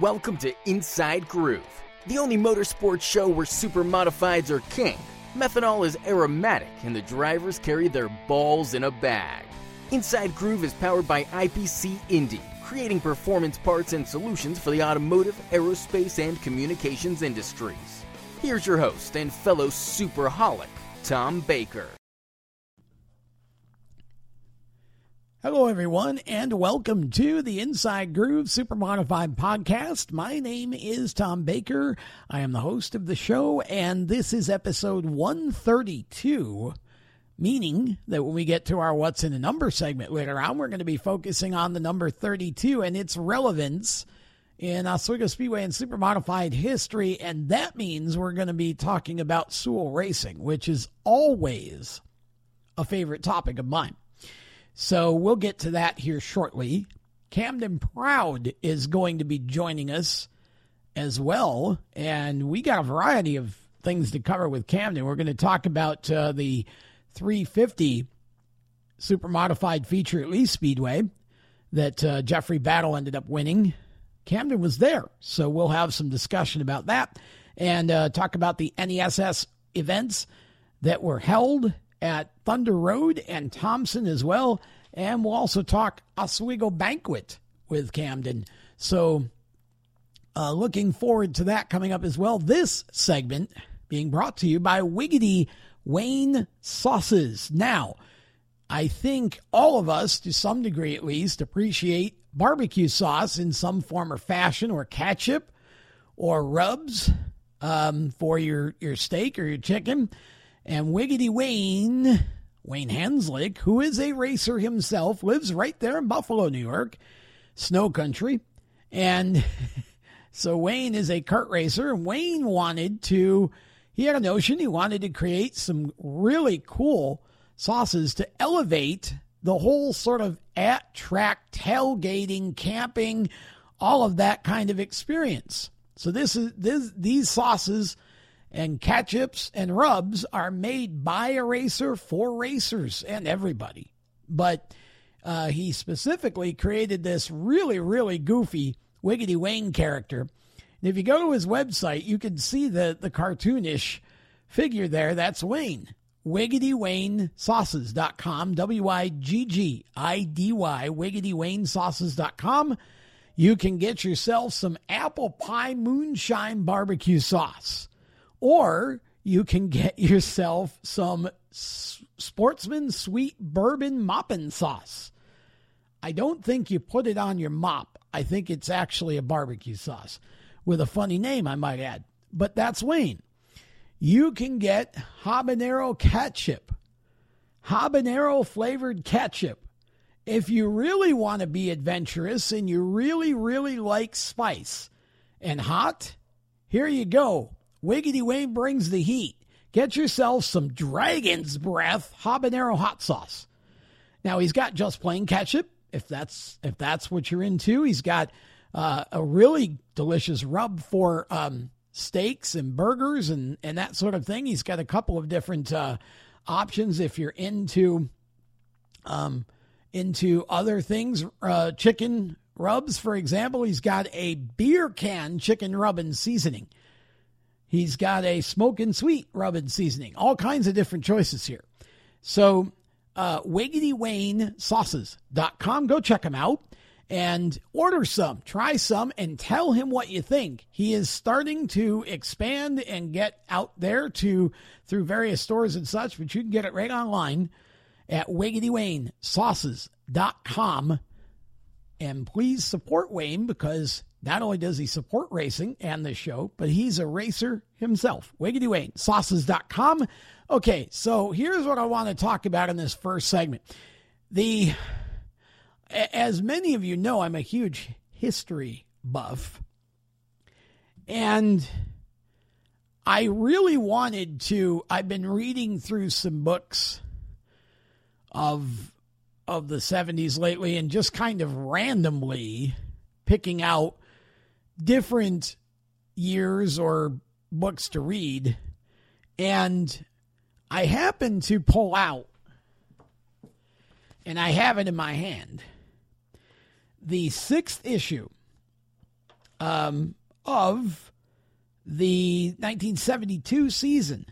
Welcome to Inside Groove, the only motorsports show where super modifieds are king, methanol is aromatic, and the drivers carry their balls in a bag. Inside Groove is powered by IPC Indy, creating performance parts and solutions for the automotive, aerospace, and communications industries. Here's your host and fellow superholic, Tom Baker. Hello, everyone, and welcome to the Inside Groove Super Modified Podcast. My name is Tom Baker. I am the host of the show, and this is episode 132, meaning that when we get to our What's in a Number segment later on, we're going to be focusing on the number 32 and its relevance in Oswego Speedway and Super Modified history, and that means we're going to be talking about Soule Racing, which is always a favorite topic of mine. So we'll get to that here shortly. Camden Proud is going to be joining us as well. And we got a variety of things to cover with Camden. We're going to talk about the 350 Super Modified feature at Lee Speedway that Jeffrey Battle ended up winning. Camden was there. So we'll have some discussion about that and talk about the NESS events that were held at Thunder Road and Thompson as well. And we'll also talk Oswego Banquet with Camden. So looking forward to that coming up as well. This segment being brought to you by Wiggidy Wayne Sauces. Now, I think all of us, to some degree at least, appreciate barbecue sauce in some form or fashion, or ketchup or rubs for your steak or your chicken. And Wiggidy Wayne, Wayne Hanslick, who is a racer himself, lives right there in Buffalo, New York, snow country. And so Wayne is a kart racer, and Wayne had a notion, he wanted to create some really cool sauces to elevate the whole sort of at-track tailgating, camping, all of that kind of experience. So these sauces and ketchups and rubs are made by a racer for racers and everybody. But he specifically created this really, really goofy Wiggidy Wayne character. And if you go to his website, you can see the cartoonish figure there. That's Wayne. WiggidyWayneSauces.com. Wiggidy, WiggidyWayneSauces.com. You can get yourself some apple pie moonshine barbecue sauce. Or you can get yourself some Sportsman Sweet Bourbon Moppin' Sauce. I don't think you put it on your mop. I think it's actually a barbecue sauce with a funny name, I might add. But that's Wayne. You can get habanero ketchup, habanero flavored ketchup. If you really want to be adventurous and you really, really like spice and hot, here you go. Wiggidy Wayne brings the heat. Get yourself some Dragon's Breath habanero hot sauce. Now, he's got just plain ketchup, if that's what you're into. He's got a really delicious rub for steaks and burgers and that sort of thing. He's got a couple of different options if you're into other things, chicken rubs, for example. He's got a beer can chicken rub and seasoning. He's got a smokin' sweet rubbin' seasoning. All kinds of different choices here. So, WiggidyWayneSauces.com. Go check him out and order some. Try some and tell him what you think. He is starting to expand and get out there through various stores and such, but you can get it right online at WiggidyWayneSauces.com. And please support Wayne, because not only does he support racing and this show, but he's a racer himself. WiggidyWayneSauces.com. Okay, so here's what I want to talk about in this first segment. As many of you know, I'm a huge history buff. And I really wanted to, I've been reading through some books of the 70s lately and just kind of randomly picking out different years or books to read, and I happen to pull out, and I have it in my hand, the sixth issue of the 1972 season.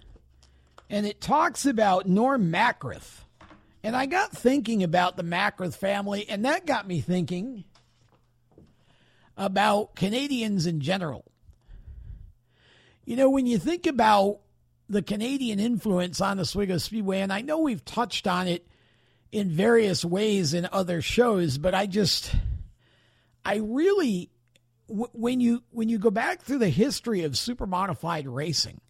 And it talks about Norm McGrath. And I got thinking about the McGrath family, and that got me thinking about Canadians in general. You know, when you think about the Canadian influence on Oswego Speedway, and I know we've touched on it in various ways in other shows, but when you go back through the history of supermodified racing,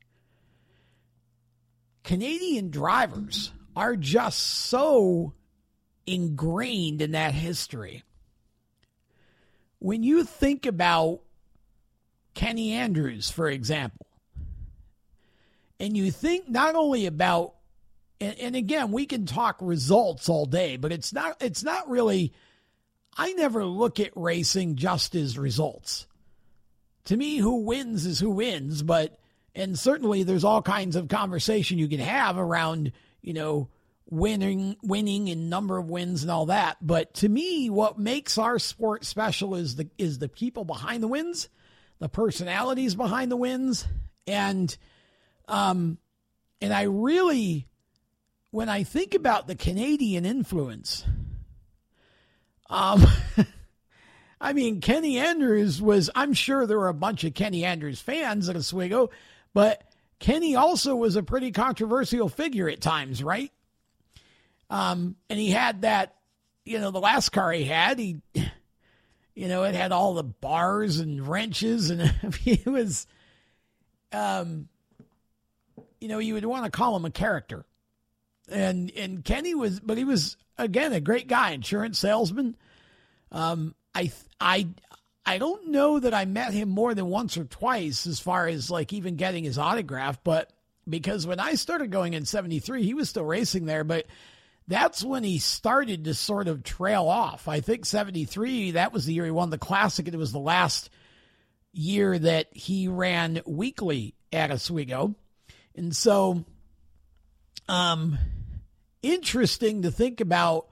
Canadian drivers are just so ingrained in that history. When you think about Kenny Andrews, for example, and you think not only about, and again, we can talk results all day, but it's not really, I never look at racing just as results. To me, who wins is who wins, and certainly there's all kinds of conversation you can have around, you know, winning and number of wins and all that. But to me, what makes our sport special is the people behind the wins, the personalities behind the wins. And I really, when I think about the Canadian influence, I mean, Kenny Andrews was, I'm sure there were a bunch of Kenny Andrews fans at Oswego, but Kenny also was a pretty controversial figure at times, right? And he had that, you know, the last car he, you know, it had all the bars and wrenches, and I mean, it was, you know, you would want to call him a character. And Kenny was, but he was, again, a great guy, insurance salesman. I don't know that I met him more than once or twice as far as like even getting his autograph, but because when I started going in 73, he was still racing there, but that's when he started to sort of trail off. I think 73, that was the year he won the Classic, and it was the last year that he ran weekly at Oswego. And so, interesting to think about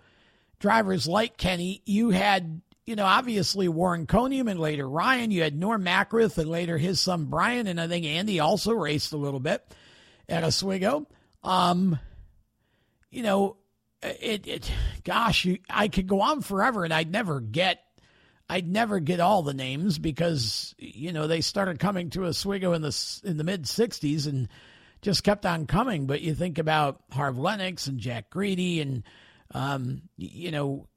drivers like Kenny. You had, you know, obviously Warren Conium and later Ryan. You had Norm McGrath and later his son Brian, and I think Andy also raced a little bit at Oswego. You know, I could go on forever, and I'd never get all the names because, you know, they started coming to Oswego in the mid '60s and just kept on coming. But you think about Harv Lennox and Jack Greedy and you know,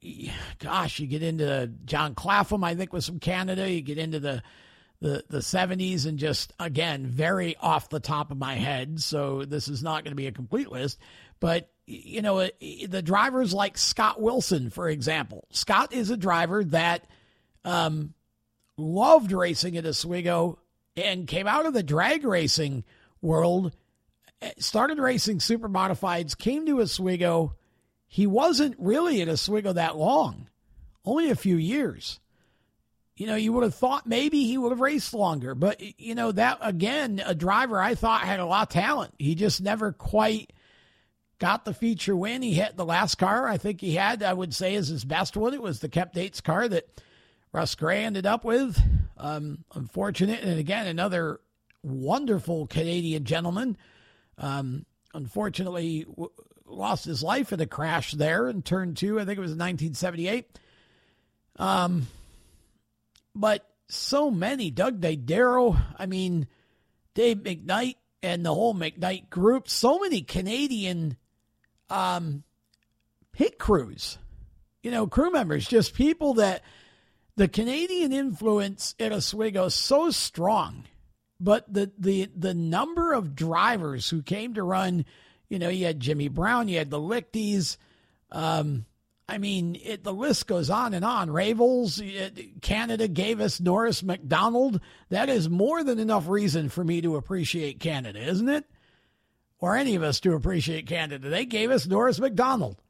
gosh, you get into John Clapham, I think, was from Canada. You get into the 70s, and just, again, very off the top of my head, so this is not going to be a complete list. But, you know, the drivers like Scott Wilson, for example. Scott is a driver that loved racing at Oswego and came out of the drag racing world, started racing super modifieds, came to Oswego. He wasn't really at Oswego that long, only a few years. You know, you would have thought maybe he would have raced longer, but, you know, that, again, a driver I thought had a lot of talent. He just never quite got the feature win. He hit the last car I think he had, I would say, is his best one. It was the Kep Dates car that Russ Gray ended up with. Unfortunate. And again, another wonderful Canadian gentleman. Unfortunately, lost his life in a crash there in turn two. I think it was 1978. But so many, Doug Darrow, I mean, Dave McKnight and the whole McKnight group, so many Canadian, pit crews, you know, crew members, just people that the Canadian influence at Oswego is so strong, but the number of drivers who came to run. You know, you had Jimmy Brown, you had the Lichties. I mean, the list goes on and on. Ravels, Canada gave us Norris McDonald. That is more than enough reason for me to appreciate Canada, isn't it? Or any of us to appreciate Canada. They gave us Norris McDonald.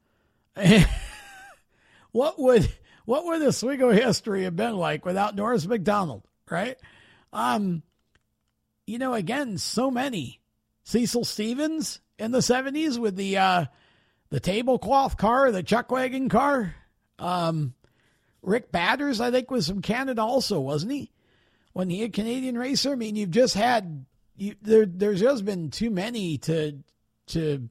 What would the Oswego history have been like without Norris McDonald, right? You know, again, so many. Cecil Stevens in the 70s with the tablecloth car, the chuck wagon car. Rick Batters, I think, was from Canada also, wasn't he? when you're a Canadian racer, I mean, you've just had, there's just been too many to, you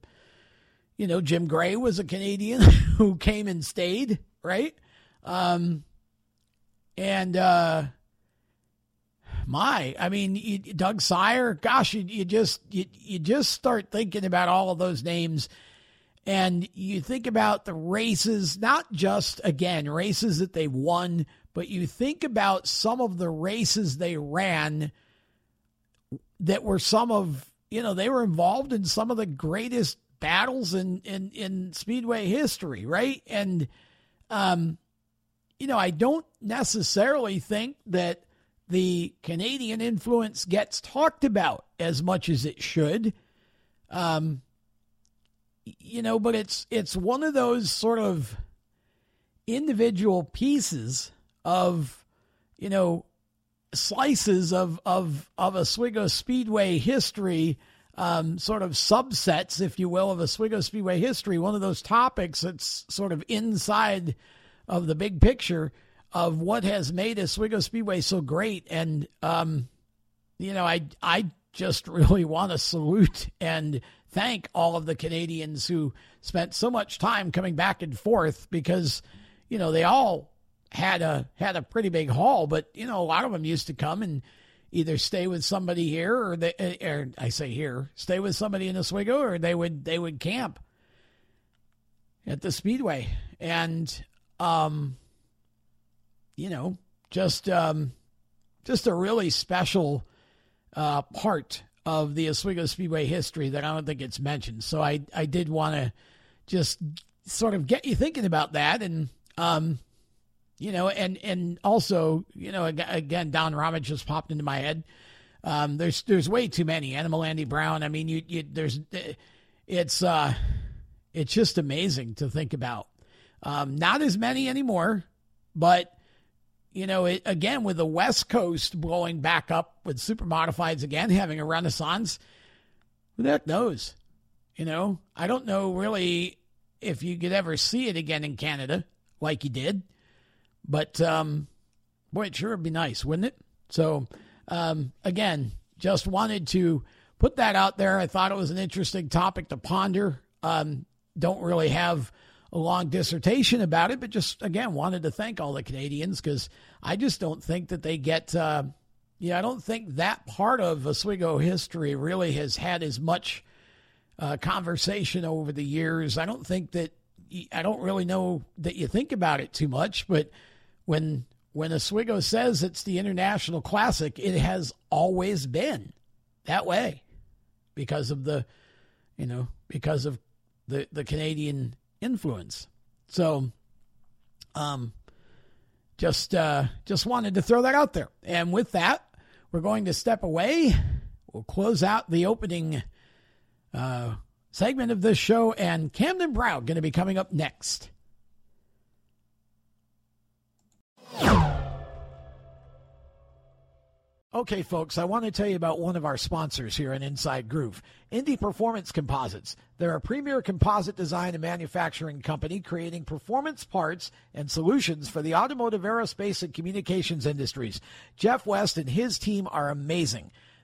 know, Jim Gray was a Canadian who came and stayed, right? Doug Sire, gosh, you just start thinking about all of those names, and you think about the races, not just, again, races that they won, but you think about some of the races they ran that were some of, you know, they were involved in some of the greatest battles in Speedway history, right? And, you know, I don't necessarily think that the Canadian influence gets talked about as much as it should. You know, but it's one of those sort of individual pieces of, you know, slices of Oswego Speedway history, sort of subsets, if you will, of Oswego Speedway history. One of those topics that's sort of inside of the big picture of what has made Oswego Speedway so great. And, you know, I just really want to salute and thank all of the Canadians who spent so much time coming back and forth, because, you know, they all had a pretty big haul, but, you know, a lot of them used to come and either stay with somebody here stay with somebody in Oswego, or they would camp at the Speedway. And, you know, just a really special part of the Oswego Speedway history that I don't think it's mentioned. So I did want to just sort of get you thinking about that. And, you know, and also, you know, again, Don Ramage just popped into my head. There's way too many. Animal Andy Brown. I mean, it's just amazing to think about. Not as many anymore, but, you know, again, with the West Coast blowing back up with super modifieds again, having a renaissance, who the heck knows? You know, I don't know really if you could ever see it again in Canada like you did, but, boy, it sure would be nice, wouldn't it? So, again, just wanted to put that out there. I thought it was an interesting topic to ponder. Don't really have a long dissertation about it, but just, again, wanted to thank all the Canadians, because I just don't think that they get, I don't think that part of Oswego history really has had as much conversation over the years. I don't think that, I don't really know that you think about it too much, but when Oswego says it's the International Classic, it has always been that way because of the Canadian influence. So, just wanted to throw that out there. And with that, we're going to step away. We'll close out the opening, segment of this show, and Camden Proud going to be coming up next. Okay, folks, I want to tell you about one of our sponsors here on Inside Groove, Indy Performance Composites. They're a premier composite design and manufacturing company creating performance parts and solutions for the automotive, aerospace, and communications industries. Jeff West and his team are amazing.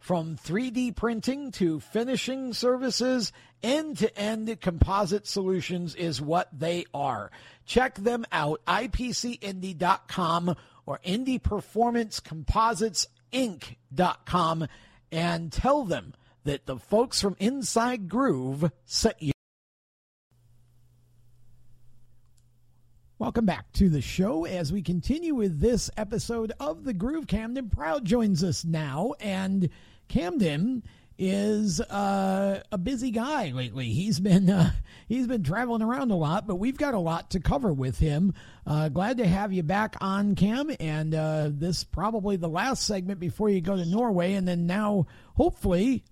from 3D printing to finishing services. End-to-end composite solutions is what they are. Check them out, ipcindy.com or indyperformancecompositesinc.com, and tell them that the folks from Inside Groove sent you. Welcome back to the show. As we continue with this episode of The Groove, Camden Proud joins us now. And Camden is a busy guy lately. He's been traveling around a lot, but we've got a lot to cover with him. Glad to have you back on, Cam. And this probably the last segment before you go to Norway. And then now, hopefully,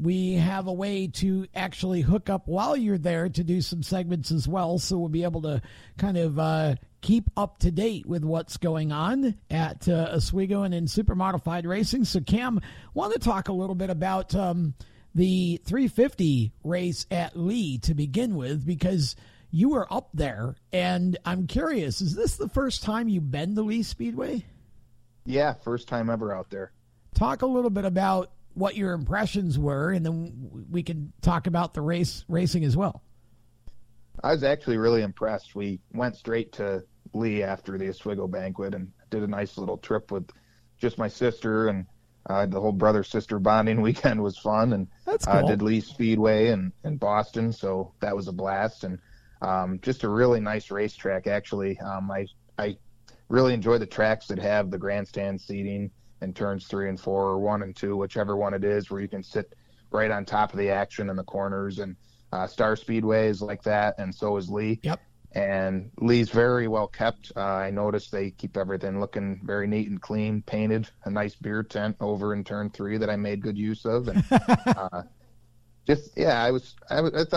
We have a way to actually hook up while you're there to do some segments as well, so we'll be able to kind of keep up to date with what's going on at Oswego and in Supermodified Racing. So, Cam, want to talk a little bit about the 350 race at Lee to begin with, because you were up there, and I'm curious, is this the first time you've been to Lee Speedway? Yeah, first time ever out there. Talk a little bit about what your impressions were, and then we can talk about the racing as well. I was actually really impressed. We went straight to Lee after the Oswego banquet and did a nice little trip with just my sister, and the whole brother-sister bonding weekend was fun. And that's cool. Did Lee Speedway and Boston, so that was a blast. And just a really nice racetrack, actually. I really enjoy the tracks that have the grandstand seating in turns 3 and 4 or 1 and 2, whichever one it is, where you can sit right on top of the action in the corners. And Star Speedway is like that, and so is Lee. Yep. And Lee's very well kept. I noticed they keep everything looking very neat and clean, painted a nice beer tent over in turn 3 that I made good use of. And I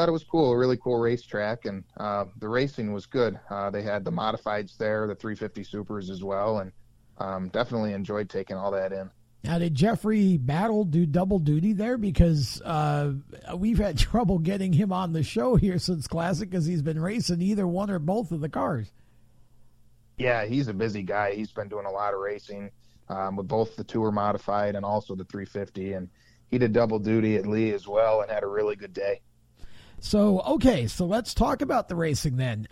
thought it was cool, a really cool racetrack, and the racing was good. They had the modifieds there, the 350 supers as well, and definitely enjoyed taking all that in. Now, did Jeffrey Battle do double duty there? Because we've had trouble getting him on the show here since Classic because he's been racing either one or both of the cars. Yeah, he's a busy guy. He's been doing a lot of racing with both the Tour Modified and also the 350, and he did double duty at Lee as well and had a really good day. So, okay, so let's talk about the racing then.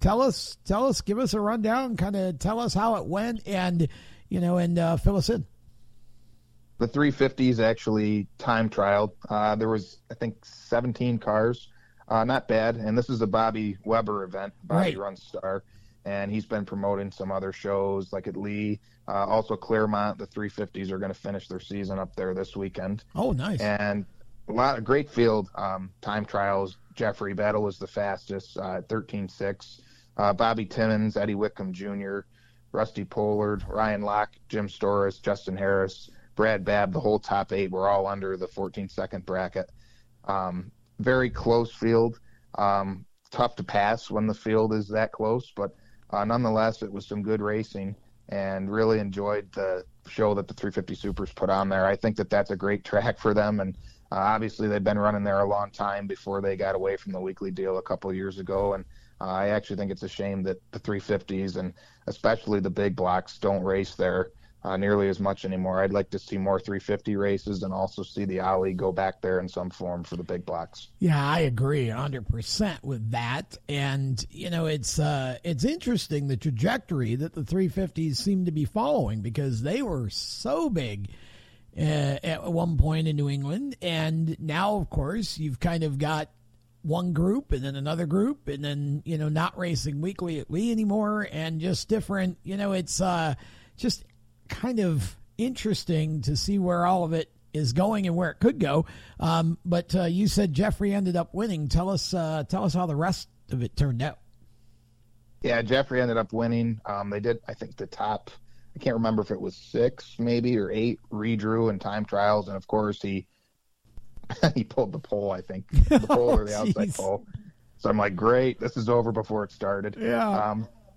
Tell us, give us a rundown, kind of tell us how it went and fill us in. The 350 is actually time trialed. There was, I think, 17 cars. Not bad. And this is a Bobby Weber event. Bobby runs Star. And he's been promoting some other shows, like at Lee. Also Claremont, the 350s are going to finish their season up there this weekend. Oh, nice. And a lot of great field time trials. Jeffrey Battle was the fastest, 13.6. Bobby Timmons, Eddie Wickham Jr., Rusty Pollard, Ryan Locke, Jim Storris, Justin Harris, Brad Babb, the whole top 8 were all under the 14-second bracket. Very close field. Tough to pass when the field is that close, but nonetheless, it was some good racing, and really enjoyed the show that the 350 Supers put on there. I think that that's a great track for them, and obviously they've been running there a long time before they got away from the weekly deal a couple of years ago, and I actually think it's a shame that the 350s and especially the big blocks don't race there nearly as much anymore. I'd like to see more 350 races and also see the Ollie go back there in some form for the big blocks. Yeah, I agree 100% with that. And, it's interesting the trajectory that the 350s seem to be following, because they were so big at one point in New England. And now, of course, you've kind of got one group and then another group and then, not racing weekly at Lee anymore, and just different, it's just kind of interesting to see where all of it is going and where it could go. But you said Jeffrey ended up winning. Tell us how the rest of it turned out. Yeah, Jeffrey ended up winning. They did, I think, the top, I can't remember if it was 6 maybe or 8 redrew and time trials. And of course he pulled the pole, I think the pole or the outside pole. So I'm like, great, this is over before it started. Yeah.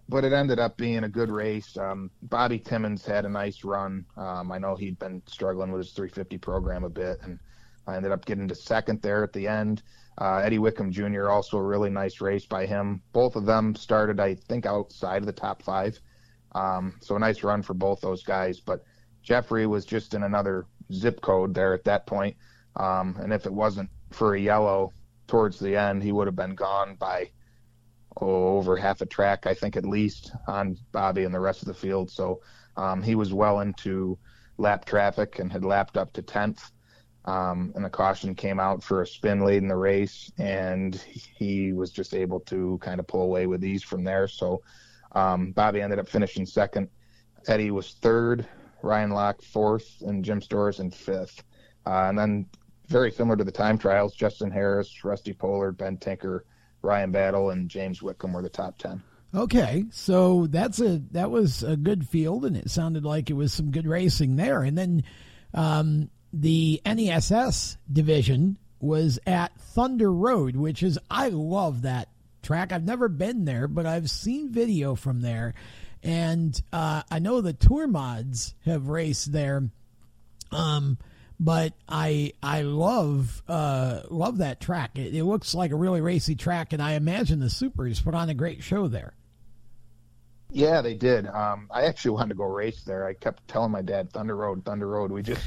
But it ended up being a good race. Bobby Timmons had a nice run. I know he'd been struggling with his 350 program a bit, and I ended up getting to second there at the end. Eddie Wickham Jr., also a really nice race by him. Both of them started, I think, outside of the top 5. So a nice run for both those guys. But Jeffrey was just in another zip code there at that point. And if it wasn't for a yellow towards the end, he would have been gone by over half a track, I think, at least, on Bobby and the rest of the field. So he was well into lap traffic and had lapped up to 10th. And a caution came out for a spin late in the race, and he was just able to kind of pull away with ease from there. So Bobby ended up finishing second. Eddie was 3rd, Ryan Locke 4th, and Jim Storris in 5th. And then very similar to the time trials, Justin Harris, Rusty Pollard, Ben Tinker, Ryan Battle, and James Whitcomb were the top 10. Okay, so that was a good field, and it sounded like it was some good racing there. And then the NESS division was at Thunder Road, which is, I love that track. I've never been there, but I've seen video from there. And I know the Tour Mods have raced there. But I love that track. It looks like a really racy track, and I imagine the Supers put on a great show there. Yeah, they did. I actually wanted to go race there. I kept telling my dad, Thunder Road, Thunder Road. We just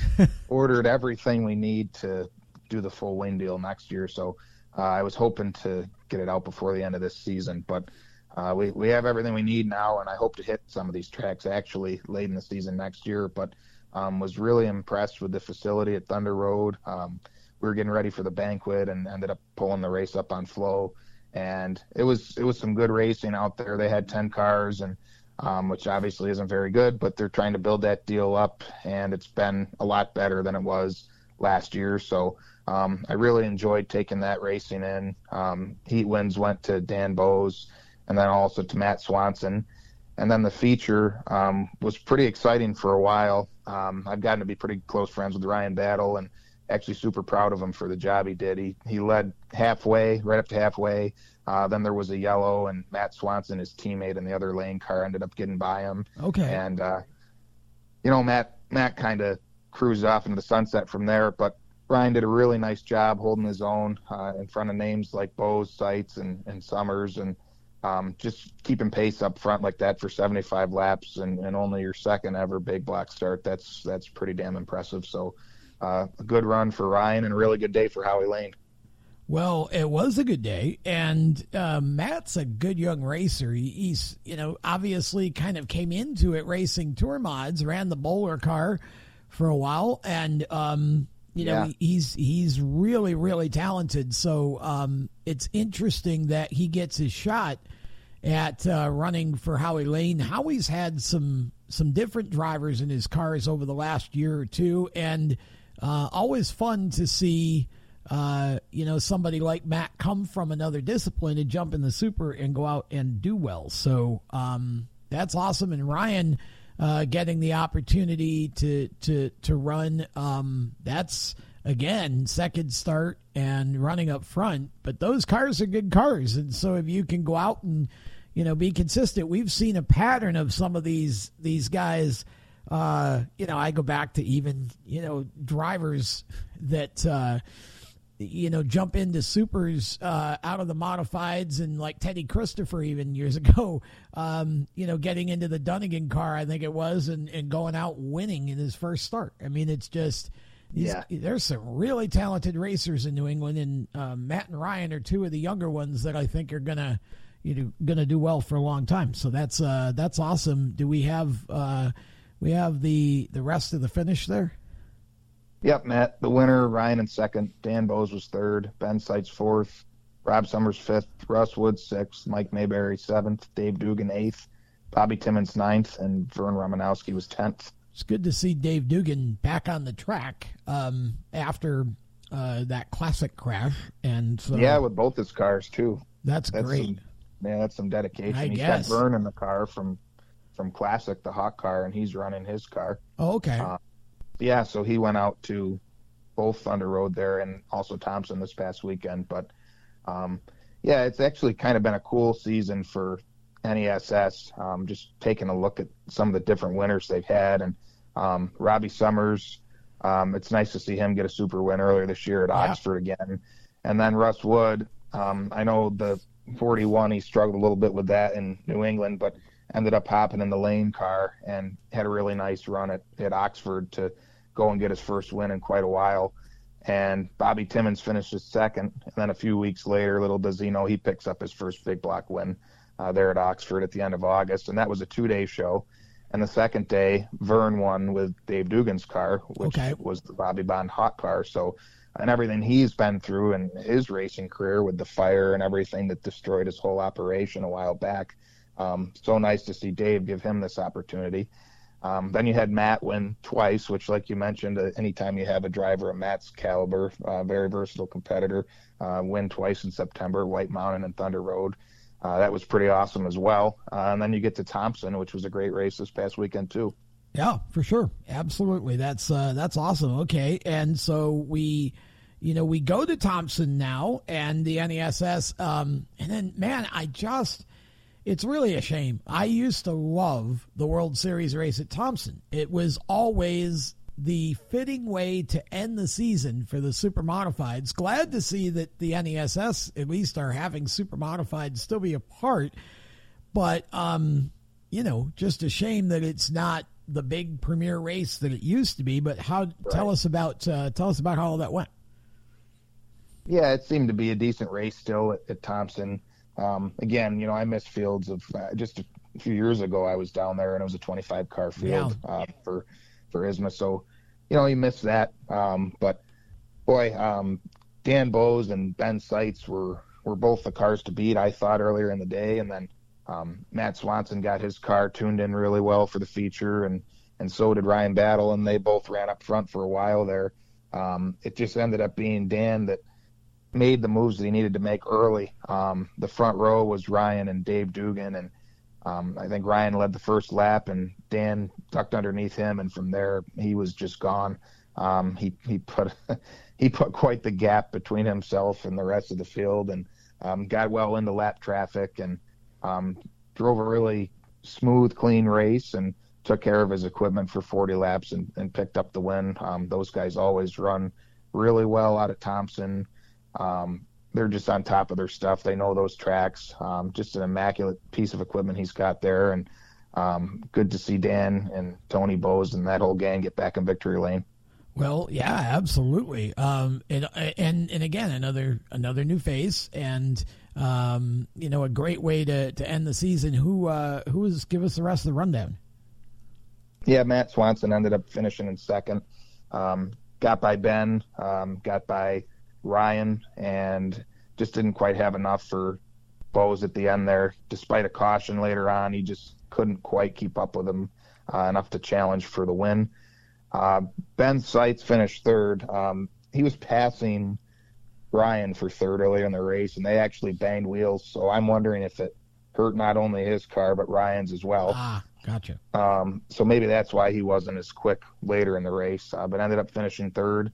ordered everything we need to do the full wing deal next year. So I was hoping to get it out before the end of this season. But we have everything we need now, and I hope to hit some of these tracks actually late in the season next year. But was really impressed with the facility at Thunder Road. We were getting ready for the banquet and ended up pulling the race up on Flow. And it was some good racing out there. They had 10 cars, and which obviously isn't very good, but they're trying to build that deal up, and it's been a lot better than it was last year. So I really enjoyed taking that racing in. Heat wins went to Dan Bowes and then also to Matt Swanson. And then the feature was pretty exciting for a while. I've gotten to be pretty close friends with Ryan Battle, and actually super proud of him for the job he did. He led halfway, right up to halfway. Then there was a yellow, and Matt Swanson, his teammate in the other lane car, ended up getting by him. Okay. And, Matt kind of cruised off into the sunset from there, but Ryan did a really nice job holding his own in front of names like Bowes, Seitz, and Summers, and just keeping pace up front like that for 75 laps and only your second ever big block start. That's pretty damn impressive. So a good run for Ryan and a really good day for Howie Lane. Well, it was a good day, and Matt's a good young racer. He's obviously kind of came into it racing Tour Mods, ran the bowler car for a while, and he's really, really talented. So it's interesting that he gets his shot at running for Howie Lane. Howie's had some different drivers in his cars over the last year or two, and always fun to see somebody like Matt come from another discipline and jump in the Super and go out and do well. So that's awesome. And Ryan getting the opportunity to run. That's, again, second start and running up front. But those cars are good cars. And so if you can go out and, be consistent, we've seen a pattern of some of these guys. I go back to even, drivers that, jump into Supers out of the modifieds, and like Teddy Christopher even years ago, getting into the Dunnigan car, I think it was, and going out winning in his first start. I mean, it's just, there's some really talented racers in New England, and Matt and Ryan are two of the younger ones that I think are gonna do well for a long time. So that's awesome. Do we have the rest of the finish there? Yep, Matt, the winner, Ryan in second, Dan Bowes was third, Ben Seitz fourth, Rob Summers fifth, Russ Wood sixth, Mike Mayberry seventh, Dave Dugan eighth, Bobby Timmons ninth, and Vern Romanowski was 10th. It's good to see Dave Dugan back on the track after that classic crash. And so, yeah, with both his cars, too. That's great. That's some dedication. I guess. He's got Vern in the car from Classic, the Hawk car, and he's running his car. Oh, okay. So he went out to both Thunder Road there and also Thompson this past weekend. But, it's actually kind of been a cool season for NESS, just taking a look at some of the different winners they've had. And Robbie Summers, it's nice to see him get a super win earlier this year at Oxford again. And then Russ Wood, I know the 41, he struggled a little bit with that in New England, but ended up hopping in the lane car and had a really nice run at Oxford to go and get his first win in quite a while. And Bobby Timmons finishes second. And then a few weeks later, little does he know, he picks up his first big block win there at Oxford at the end of August. And that was a 2-day show. And the second day, Vern won with Dave Dugan's car, which was the Bobby Bond Hawk car. So, and everything he's been through in his racing career with the fire and everything that destroyed his whole operation a while back. So nice to see Dave give him this opportunity. Then you had Matt win twice, which, like you mentioned, anytime you have a driver of Matt's caliber, very versatile competitor, win twice in September, White Mountain and Thunder Road. That was pretty awesome as well. And then you get to Thompson, which was a great race this past weekend, too. Yeah, for sure. Absolutely. That's awesome. Okay. And so we go to Thompson now and the NESS. And then, man, it's really a shame. I used to love the World Series race at Thompson. It was always the fitting way to end the season for the super modifieds. Glad to see that the NESS at least are having super modified still be a part, but, just a shame that it's not the big premier race that it used to be. But tell us about how all that went. Yeah, it seemed to be a decent race still at Thompson. Again, I missed fields of just a few years ago. I was down there and it was a 25 car field for ISMA. So, you missed that. But boy, Dan Bowes and Ben Seitz were both the cars to beat, I thought, earlier in the day. And then Matt Swanson got his car tuned in really well for the feature, and so did Ryan Battle, and they both ran up front for a while there. It just ended up being Dan that made the moves that he needed to make early. The front row was Ryan and Dave Dugan, and I think Ryan led the first lap, and Dan tucked underneath him, and from there he was just gone. He put quite the gap between himself and the rest of the field, and got well into lap traffic, and drove a really smooth, clean race and took care of his equipment for 40 laps and picked up the win. Those guys always run really well out of Thompson. They're just on top of their stuff. They know those tracks. Just an immaculate piece of equipment he's got there. And good to see Dan and Tony Bowes and that whole gang get back in victory lane. Well, yeah, absolutely. And again, another new face, and a great way to end the season. Give us the rest of the rundown? Yeah, Matt Swanson ended up finishing in second. Got by Ben, got by Ryan, and just didn't quite have enough for Bowes at the end there. Despite a caution later on, he just couldn't quite keep up with him enough to challenge for the win. Ben Seitz finished third. He was passing Ryan for third earlier in the race, and they actually banged wheels, so I'm wondering if it hurt not only his car but Ryan's as well. Gotcha. So maybe that's why he wasn't as quick later in the race, but ended up finishing third.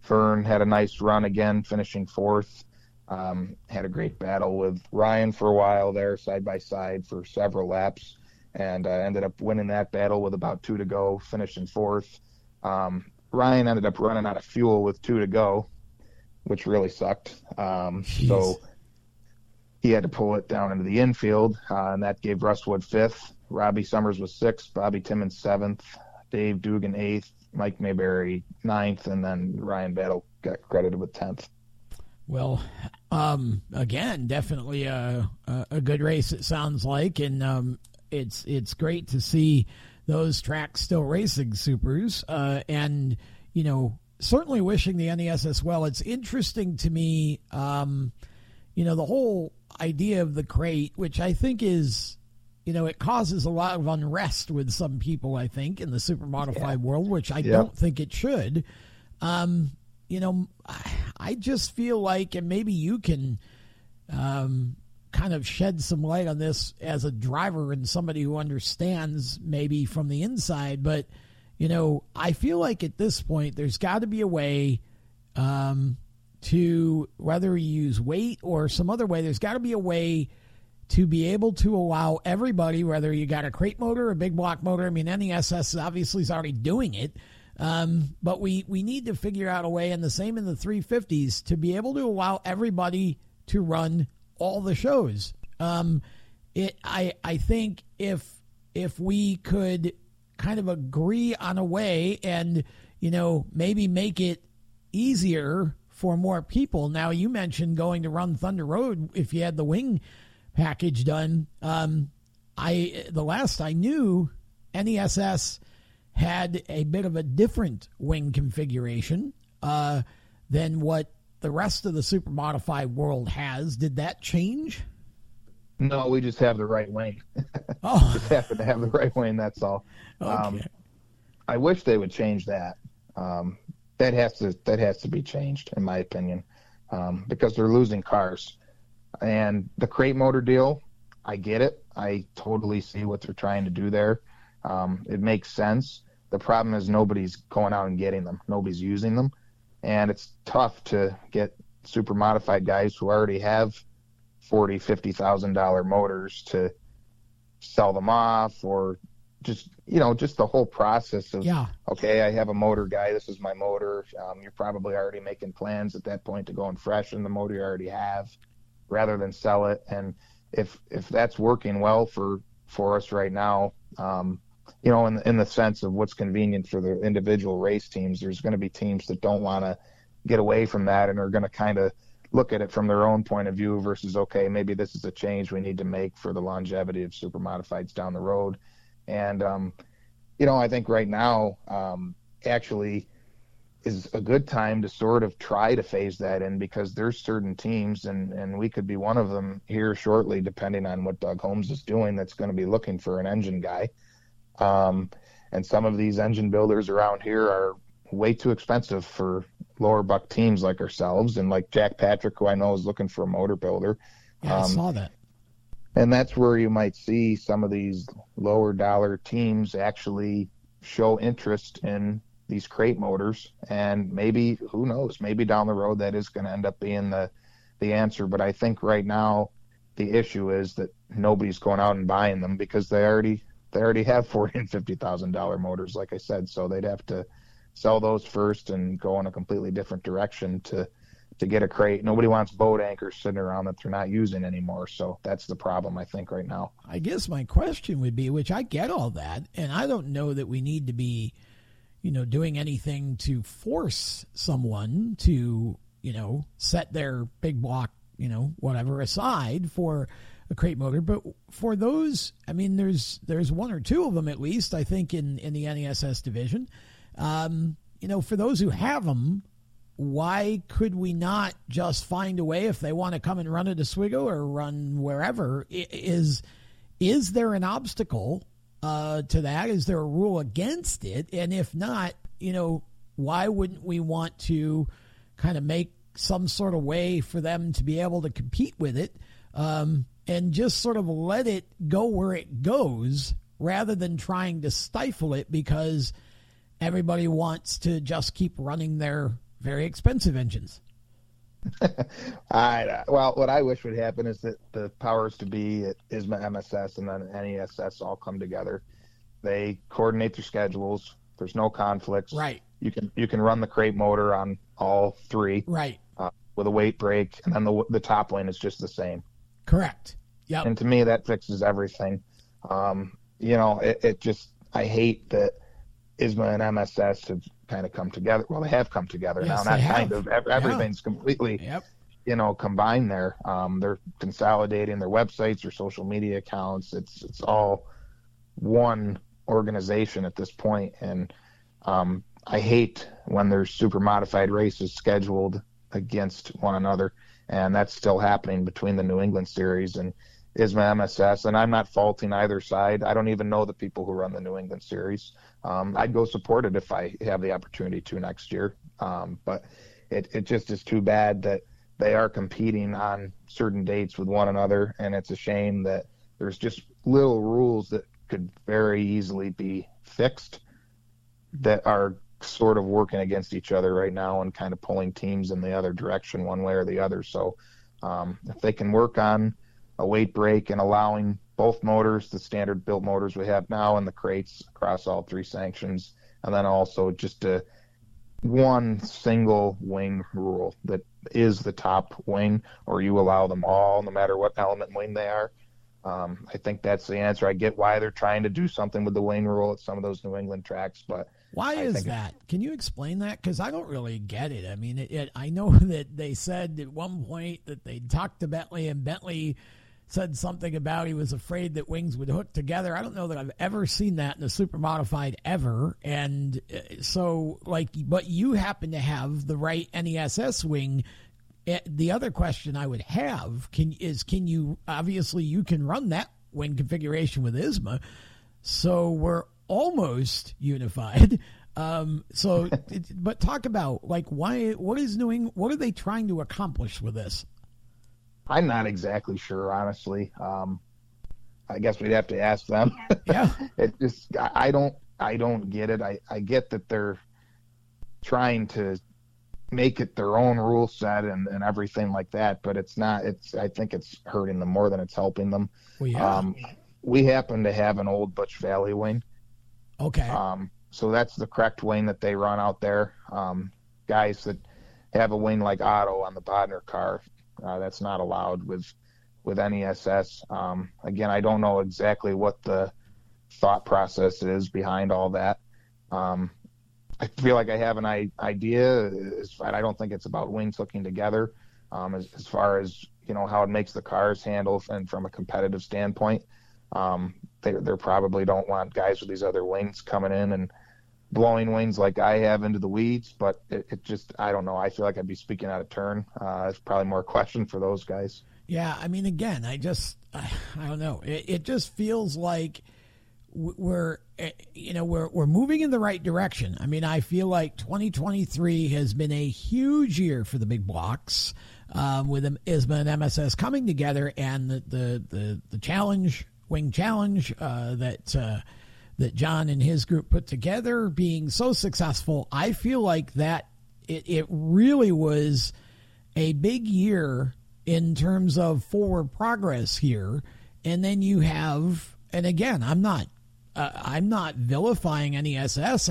Fern had a nice run again, finishing fourth. Had a great battle with Ryan for a while there, side by side for several laps, and ended up winning that battle with about two to go, finishing fourth. Ryan ended up running out of fuel with two to go, which really sucked. So he had to pull it down into the infield, and that gave Russ Wood fifth. Robbie Summers was sixth, Bobby Timmons seventh, Dave Dugan eighth, Mike Mayberry ninth, and then Ryan Battle got credited with 10th. Well, again, definitely a good race, it sounds like, and it's great to see those tracks still racing supers, and, certainly wishing the NESS well. It's interesting to me, the whole idea of the crate, which I think is, it causes a lot of unrest with some people, I think, in the super modified world, which I don't think it should. I just feel like, and maybe you can kind of shed some light on this as a driver and somebody who understands maybe from the inside, but I feel like at this point, there's got to be a way to, whether you use weight or some other way, there's got to be a way to be able to allow everybody, whether you got a crate motor, a big block motor. I mean, NESS obviously is already doing it, but we need to figure out a way, and the same in the 350s, to be able to allow everybody to run all the shows. I think if we could kind of agree on a way and, maybe make it easier for more people. Now, you mentioned going to run Thunder Road if you had the wing package done. The last I knew, NESS had a bit of a different wing configuration than what the rest of the super modified world has. Did that change? No, we just have the right wing. Just happen to have the right wing, that's all. Okay. I wish they would change that. That has to be changed, in my opinion, because they're losing cars. And the crate motor deal, I get it. I totally see what they're trying to do there. It makes sense. The problem is nobody's going out and getting them. Nobody's using them. And it's tough to get super modified guys who already have $40,000, $50,000 motors to sell them off, or just, you know, just the whole process of, okay, I have a motor guy. This is my motor. You're probably already making plans at that point to go and freshen the motor you already have rather than sell it. And if that's working well for us right now, you know, in the sense of what's convenient for the individual race teams, there's going to be teams that don't want to get away from that and are going to kind of look at it from their own point of view versus, okay, maybe this is a change we need to make for the longevity of super modifieds down the road. And, you know, I think right now actually is a good time to sort of try to phase that in, because there's certain teams, and we could be one of them here shortly, depending on what Doug Holmes is doing, that's going to be looking for an engine guy. And some of these engine builders around here are way too expensive for lower buck teams like ourselves, and like Jack Patrick, who I know is looking for a motor builder. Yeah, I saw that. And that's where you might see some of these lower dollar teams actually show interest in these crate motors. And maybe, who knows, maybe down the road that is going to end up being the answer. But I think right now the issue is that nobody's going out and buying them, because they already have $40,000 and $50,000 motors, like I said, so they'd have to sell those first and go in a completely different direction to get a crate. Nobody wants boat anchors sitting around that they're not using anymore, so that's the problem, I think, right now. I guess my question would be, which I get all that, and I don't know that we need to be, you know, doing anything to force someone to, you know, set their big block, you know, whatever aside for a crate motor, but for those, I mean, there's one or two of them at least, I think, in the NESS division. You know, for those who have them, why could we not just find a way, if they want to come and run at Oswego or run wherever? Is there an obstacle to that? Is there a rule against it? And if not, you know, why wouldn't we want to kind of make some sort of way for them to be able to compete with it? And just sort of let it go where it goes, rather than trying to stifle it because everybody wants to just keep running their very expensive engines. Well, what I wish would happen is that the powers to be at ISMA, MSS, and then NESS all come together. They coordinate their schedules. There's no conflicts. Right. You can run the crate motor on all three. Right. With a weight break, and then the top lane is just the same. Correct. Yeah. And to me, that fixes everything. You know, it just, I hate that ISMA and MSS have kind of come together. Well, they have come together now. Not kind of. Everything's completely, you know, combined there. They're consolidating their websites, their social media accounts. It's all one organization at this point. And I hate when there's super modified races scheduled against one another. And that's still happening between the New England Series and ISMA MSS. And I'm not faulting either side. I don't even know the people who run the New England Series. I'd go support it if I have the opportunity to next year. But it just is too bad that they are competing on certain dates with one another. And it's a shame that there's just little rules that could very easily be fixed that are sort of working against each other right now and kind of pulling teams in the other direction one way or the other. So if they can work on a weight break and allowing both motors, the standard built motors we have now, and the crates across all three sanctions, and then also just one single wing rule that is the top wing, or you allow them all no matter what element wing they are, I think that's the answer. I get why they're trying to do something with the wing rule at some of those New England tracks, but why is that? Can you explain that? Because I don't really get it. I mean, I know that they said at one point that they talked to Bentley, and Bentley said something about he was afraid that wings would hook together. I don't know that I've ever seen that in a super modified ever. And so, like, but you happen to have the right NESS wing. The other question I would have can you, obviously you can run that wing configuration with ISMA, so we're almost unified. But talk about, like, why, what is New England, what are they trying to accomplish with this? I'm not exactly sure, honestly. I guess we'd have to ask them. Yeah. It just, I don't get it. I get that they're trying to make it their own rule set and everything like that, but it's not, I think it's hurting them more than it's helping them. Well, yeah. We happen to have an old Butch Valley wing. Okay. So that's the correct wing that they run out there. Guys that have a wing like Otto on the Bodner car, that's not allowed with NESS. Again, I don't know exactly what the thought process is behind all that. I feel like I have an idea. I don't think it's about wings hooking together, as far as, you know, how it makes the cars handle and from a competitive standpoint. They probably don't want guys with these other wings coming in and blowing wings like I have into the weeds, but it just, I don't know. I feel like I'd be speaking out of turn. It's probably more a question for those guys. Yeah. I mean, again, I don't know. It just feels like we're moving in the right direction. I mean, I feel like 2023 has been a huge year for the big blocks, with ISMA and MSS coming together, and the challenge, wing challenge, that John and his group put together being so successful. I feel like that it really was a big year in terms of forward progress here. And then you have, and again, I'm not vilifying NESS.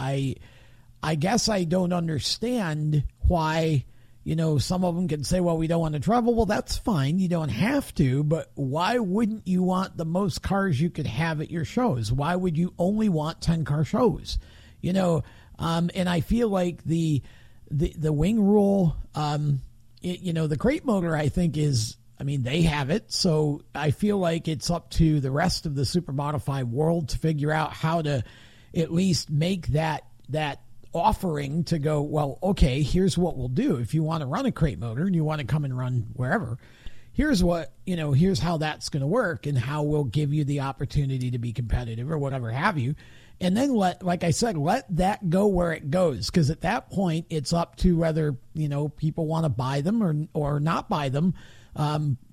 I guess I don't understand why, you know, some of them can say, well, we don't want to travel. Well, that's fine. You don't have to, but why wouldn't you want the most cars you could have at your shows? Why would you only want 10 car shows? You know, and I feel like the wing rule, the crate motor, I think they have it. So I feel like it's up to the rest of the super modified world to figure out how to at least make that offering to go, well, okay, here's what we'll do. If you want to run a crate motor and you want to come and run wherever, here's how that's going to work and how we'll give you the opportunity to be competitive or whatever have you. And then let that go where it goes. Cause at that point it's up to whether, you know, people want to buy them or not buy them.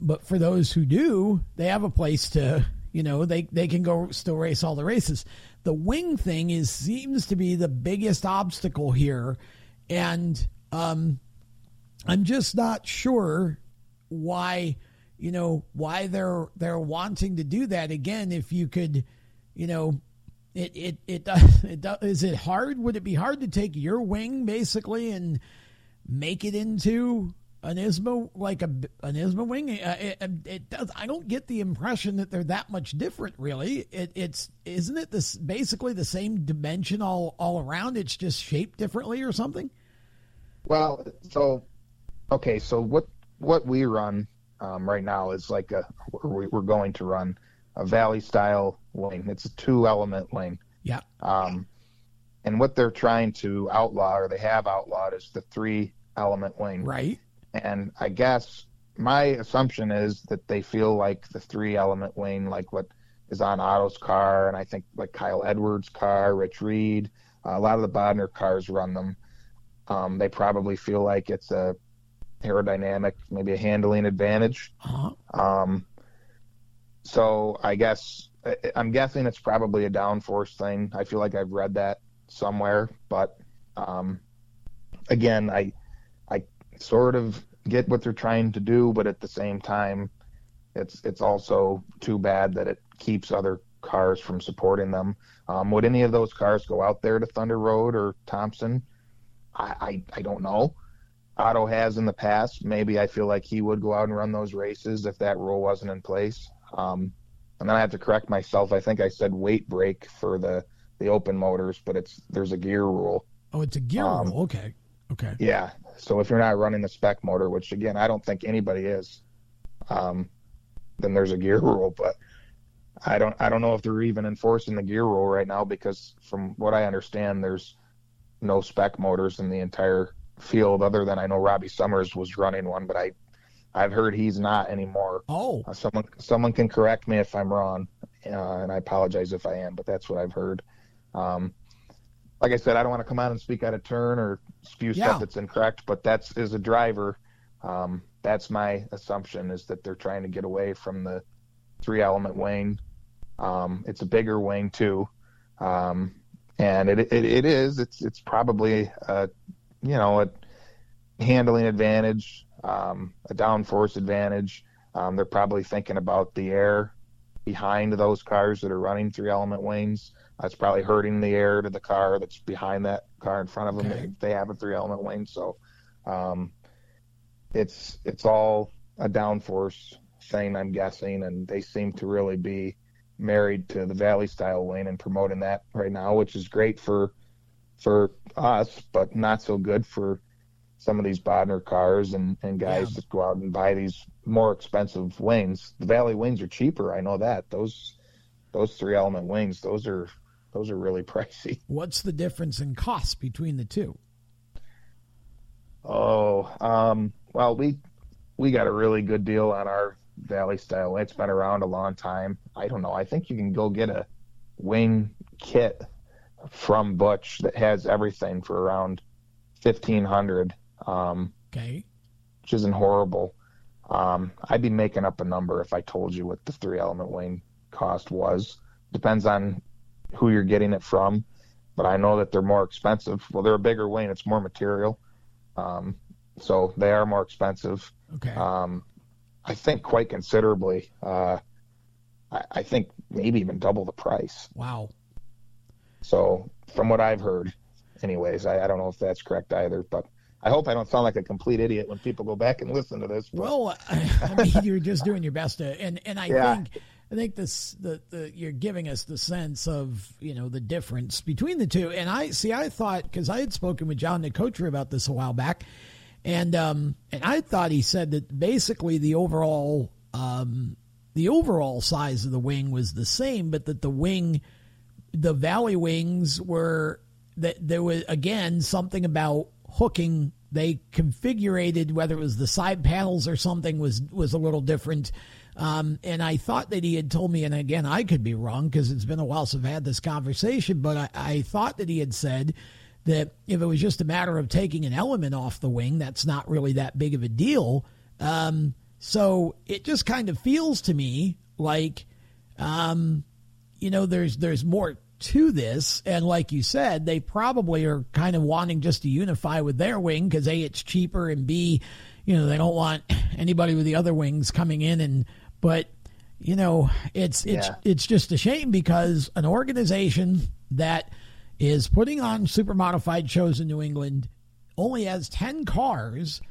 But for those who do, they have a place to, you know, they can go still race all the races. The wing thing seems to be the biggest obstacle here. And, I'm just not sure why they're wanting to do that again. If you could, you know, is it hard? Would it be hard to take your wing basically and make it into an ISMA, like an ISMA wing? It does. I don't get the impression that they're that much different, really. Isn't it this basically the same dimension all around? It's just shaped differently or something. Well, so what we run right now is like we're going to run a valley style wing. It's a 2-element wing. Yeah. And what they're trying to outlaw, or they have outlawed, is the 3-element wing. Right. And I guess my assumption is that they feel like the 3-element wing, like what is on Otto's car, and I think like Kyle Edwards' car, Rich Reed, a lot of the Bodner cars run them. They probably feel like it's a aerodynamic, maybe a handling advantage. Uh-huh. So I guess I'm guessing it's probably a downforce thing. I feel like I've read that somewhere, but again, I sort of get what they're trying to do, but at the same time, it's also too bad that it keeps other cars from supporting them. Would any of those cars go out there to Thunder Road or Thompson? I don't know. Otto has in the past. Maybe I feel like he would go out and run those races if that rule wasn't in place. And then I have to correct myself. I think I said weight break for the open motors, but there's a gear rule. Oh, it's a gear rule. Okay. Yeah. So if you're not running the spec motor, which again, I don't think anybody is, then there's a gear rule, but I don't know if they're even enforcing the gear rule right now, because from what I understand, there's no spec motors in the entire field, other than I know Robbie Summers was running one, but I've heard he's not anymore. Oh, someone can correct me if I'm wrong. And I apologize if I am, but that's what I've heard. Like I said, I don't want to come out and speak out of turn or spew stuff that's incorrect, but as a driver, that's my assumption, is that they're trying to get away from the 3-element wing. It's a bigger wing too. And it's probably a handling advantage, a downforce advantage. They're probably thinking about the air behind those cars that are running 3-element wings. That's probably hurting the air to the car that's behind that car in front of them. Okay. They have a 3-element wing, so it's all a downforce thing, I'm guessing, and they seem to really be married to the Valley style wing and promoting that right now, which is great for us, but not so good for some of these Bodner cars and guys that go out and buy these more expensive wings. The Valley wings are cheaper, I know that. Those 3-element wings, those are really pricey. What's the difference in cost between the two? Oh, well, we got a really good deal on our Valley style. It's been around a long time. I don't know. I think you can go get a wing kit from Butch that has everything for around $1,500. Okay. Which isn't horrible. I'd be making up a number if I told you what the 3-element wing cost was. Depends on who you're getting it from, but I know that they're more expensive. Well, they're a bigger wing. It's more material. So they are more expensive. Okay. I think quite considerably. I think maybe even double the price. Wow. So from what I've heard, anyways, I don't know if that's correct either, but I hope I don't sound like a complete idiot when people go back and listen to this. But... Well, I mean, you're just doing your best to, and I think this, you're giving us the sense of, the difference between the two. And I thought, cause I had spoken with John Nicotra about this a while back, and I thought he said that basically the overall size of the wing was the same, but that the Valley wings were, that there was again, something about hooking. They configured, whether it was the side panels or something, was a little different. And I thought that he had told me, and again, I could be wrong because it's been a while since I've had this conversation, but I thought that he had said that if it was just a matter of taking an element off the wing, that's not really that big of a deal. So it just kind of feels to me like, there's more to this. And like you said, they probably are kind of wanting just to unify with their wing because A, it's cheaper, and B, they don't want anybody with the other wings coming in it's just a shame because an organization that is putting on super modified shows in New England only has 10 cars.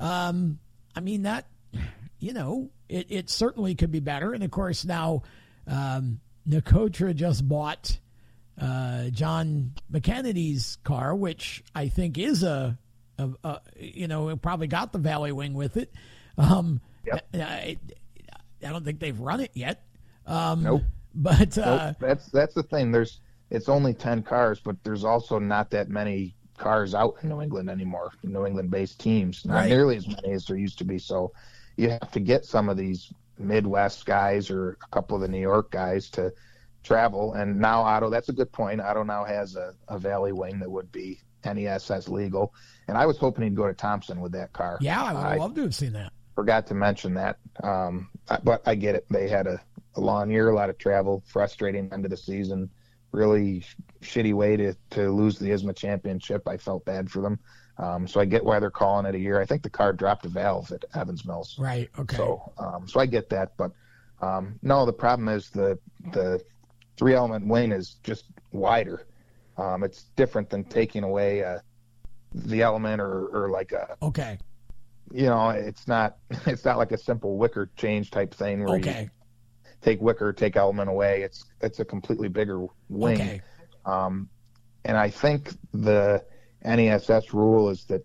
I mean, that, it certainly could be better. And of course now, Nicotra just bought, John McKennedy's car, which I think is it probably got the Valley wing with it. Yep. I don't think they've run it yet. Nope. But that's the thing. It's only 10 cars, but there's also not that many cars out in New England anymore. New England-based teams, not nearly as many as there used to be. So you have to get some of these Midwest guys or a couple of the New York guys to travel. And now Otto, that's a good point. Otto now has a Valley wing that would be NESS legal. And I was hoping he'd go to Thompson with that car. Yeah, I would have loved to have seen that. Forgot to mention that. But I get it. They had a long year, a lot of travel, frustrating end of the season, really shitty way to lose the ISMA championship. I felt bad for them. So I get why they're calling it a year. I think the car dropped a valve at Evans Mills. Right. Okay. So, so I get that, but, no, the problem is the 3-element wing is just wider. It's different than taking away, the element or like a, okay. It's not like a simple wicker change type thing where you take wicker, take element away. It's a completely bigger wing. Okay. And I think the NESS rule is that,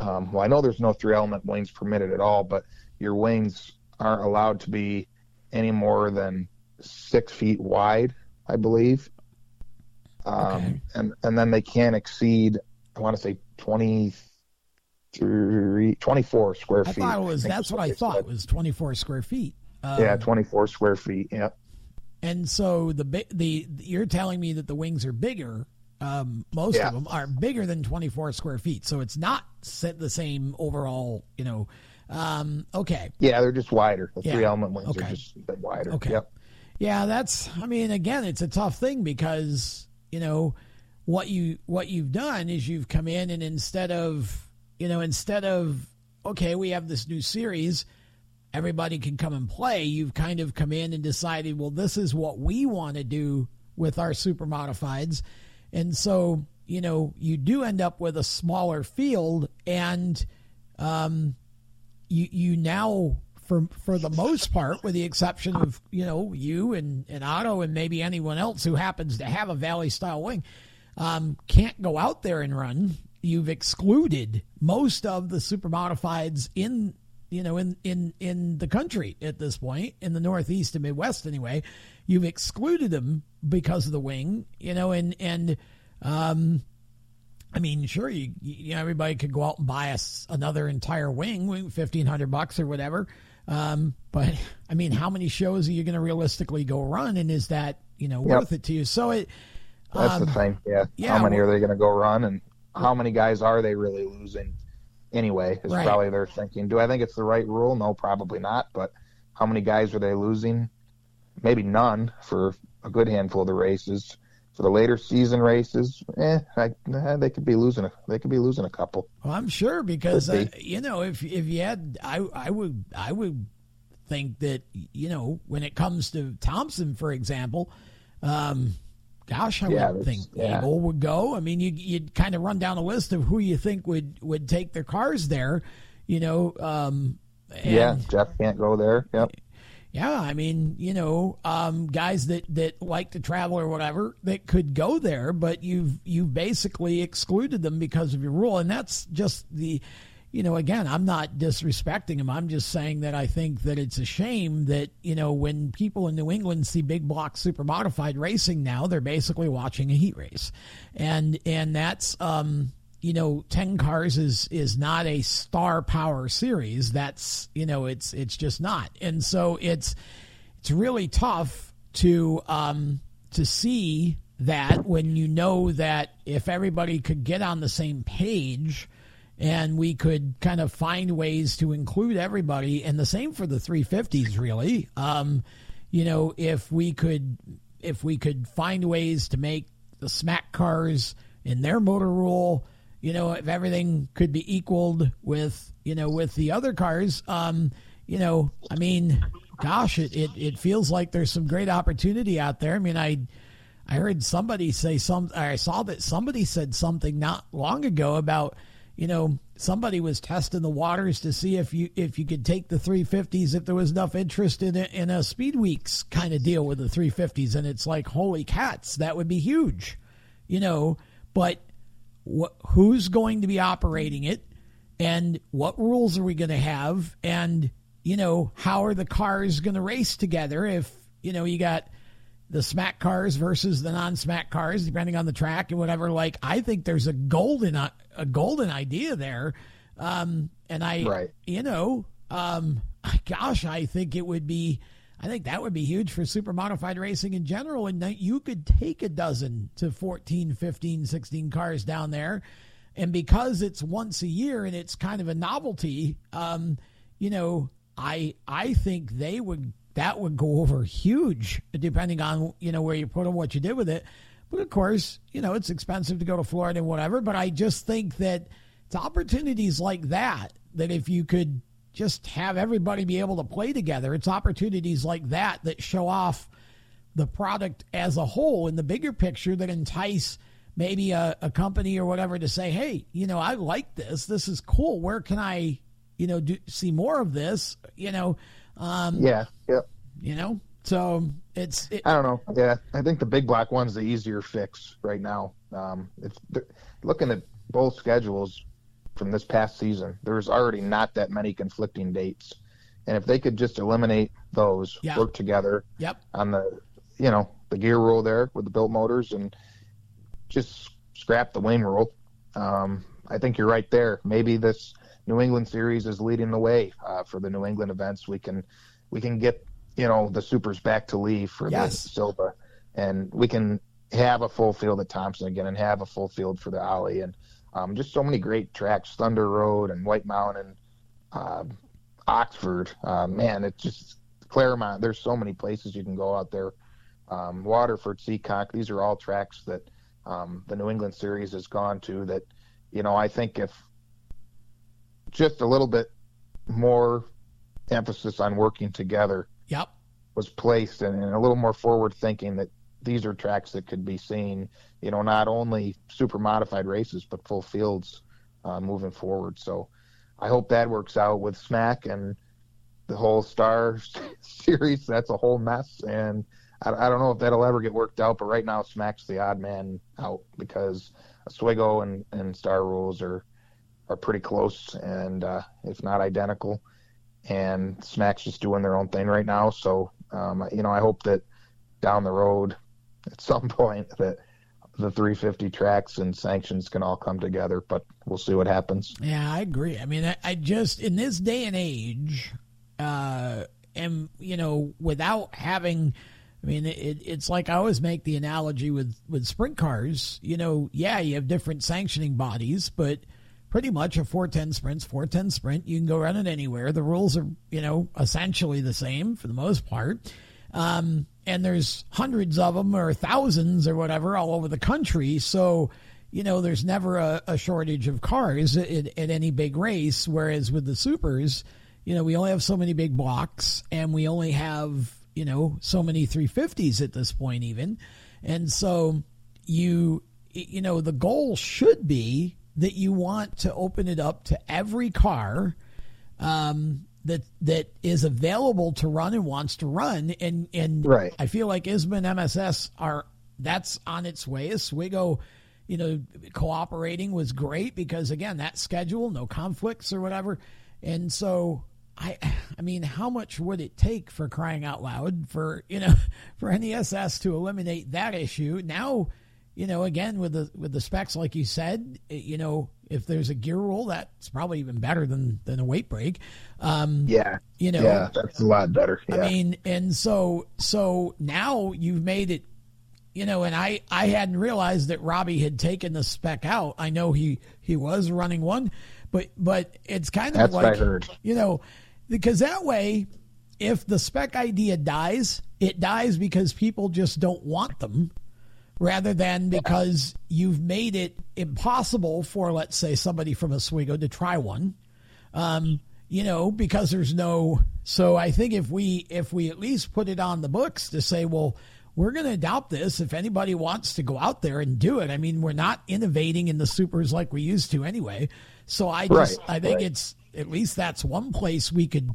I know there's no 3-element wings permitted at all, but your wings aren't allowed to be any more than 6 feet wide, I believe. And then they can't exceed, I want to say 24 square feet. It was 24 square feet. 24 square feet. Yeah. And so the you're telling me that the wings are bigger. Most of them are bigger than 24 square feet. So it's not the same overall, Okay. Yeah, they're just wider. The three element wings are just wider. Okay. Yep. Yeah, that's, I mean, again, it's a tough thing because, you know, what you've done is you've come in and instead of, okay, we have this new series, everybody can come and play. You've kind of come in and decided, well, this is what we want to do with our super modifieds. And so, you know, you do end up with a smaller field, and you now, for the most part, with the exception of, you know, you and Otto and maybe anyone else who happens to have a Valley-style wing, can't go out there and run. You've excluded most of the super modifieds in the country at this point, in the Northeast and Midwest anyway. You've excluded them because of the wing, you know, and I mean, sure, you know, everybody could go out and buy us another entire wing, $1,500 or whatever. But I mean, how many shows are you going to realistically go run? And is that, you know, worth it to you? So that's the thing. Yeah. How many are they going to go run, and how many guys are they really losing anyway? Is probably their thinking. Do I think it's the right rule? No, probably not. But how many guys are they losing? Maybe none for a good handful of the races. For the later season races, they could be losing a couple. Well, I'm sure, because you know, if you had, I would think that, you know, when it comes to Thompson, for example, I would think Abel would go. I mean, you'd kind of run down a list of who you think would take their cars there, you know. Jeff can't go there. Yep. Yeah, I mean, you know, guys that like to travel or whatever that could go there, but you've basically excluded them because of your rule. And that's just the, you know, again, I'm not disrespecting them. I'm just saying that I think that it's a shame that, you know, when people in New England see big block super modified racing now, they're basically watching a heat race. And that's, you know, 10 cars is not a star power series. That's, you know, it's just not. And so it's really tough to see that when you know that if everybody could get on the same page and we could kind of find ways to include everybody, and the same for the 350s, really. You know, if we could find ways to make the SMAC cars in their motor rule, you know, if everything could be equaled with, you know, with the other cars, you know, I mean, gosh, it feels like there's some great opportunity out there. I mean, I heard somebody say I saw that somebody said something not long ago about, you know, somebody was testing the waters to see if you could take the 350s, if there was enough interest in a Speed Weeks kind of deal with the 350s. And it's like, holy cats, that would be huge, you know, but who's going to be operating it, and what rules are we going to have? And, you know, how are the cars going to race together? If, you know, you got the SMAC cars versus the non-SMAC cars, depending on the track and whatever, like, I think there's a golden idea there. Gosh, I think that would be huge for super modified racing in general. And you could take a dozen to 14, 15, 16 cars down there. And because it's once a year and it's kind of a novelty, you know, I think that would go over huge, depending on, you know, where you put them, what you did with it. But of course, you know, it's expensive to go to Florida and whatever, but I just think that it's opportunities like that if you could just have everybody be able to play together. It's opportunities like that show off the product as a whole in the bigger picture, that entice maybe a company or whatever to say, hey, you know, I like this. This is cool. Where can I, you know, see more of this? You know? You know? So I don't know. Yeah. I think the big block one's the easier fix right now. It's looking at both schedules from this past season, there's already not that many conflicting dates, and if they could just eliminate those, work together on the, you know, the gear rule there with the built motors, and just scrap the wing rule. I think you're right there. Maybe this New England series is leading the way for the New England events. We can get, you know, the supers back to Lee for the Silva, and we can have a full field at Thompson again, and have a full field for the Ollie, and just so many great tracks, Thunder Road and White Mountain, Oxford. Man, it's just Claremont. There's so many places you can go out there. Waterford, Seacock, these are all tracks that the New England Series has gone to that, you know, I think if just a little bit more emphasis on working together was placed and a little more forward thinking, that these are tracks that could be seen, you know, not only super modified races, but full fields moving forward. So I hope that works out with SMAC and the whole Star Series. That's a whole mess. And I don't know if that'll ever get worked out, but right now SMAC's the odd man out because Oswego and Star rules are pretty close and if not identical. And SMAC's just doing their own thing right now. So, you know, I hope that down the road at some point that the 350 tracks and sanctions can all come together, but we'll see what happens. Yeah, I agree. I mean, I just, in this day and age, am, you know, without having, I mean, it's like I always make the analogy with sprint cars, you know, yeah, you have different sanctioning bodies, but pretty much a 410 sprint, you can go run it anywhere. The rules are, you know, essentially the same for the most part. And there's hundreds of them or thousands or whatever all over the country. So, you know, there's never a shortage of cars at any big race. Whereas with the supers, you know, we only have so many big blocks and we only have, you know, so many 350s at this point even. And so you know, the goal should be that you want to open it up to every car that is available to run and wants to run. And right. I feel like ISMA and MSS that's on its way. Oswego, you know, cooperating was great because again, that schedule, no conflicts or whatever. And so I mean, how much would it take, for crying out loud, for NESS to eliminate that issue? Now, you know, again, with the specs, like you said, you know, if there's a gear rule, that's probably even better than a weight break. You know, yeah, that's a lot better. Yeah. I mean, and so now you've made it, you know, and I hadn't realized that Robbie had taken the spec out. I know he was running one, but it's kind of, that's like, you know, because that way, if the spec idea dies, it dies because people just don't want them, rather than because you've made it impossible for, let's say, somebody from Oswego to try one, you know, because there's no. So I think if we at least put it on the books to say, well, we're going to adopt this if anybody wants to go out there and do it. I mean, we're not innovating in the supers like we used to anyway. So I think it's, at least that's one place we could,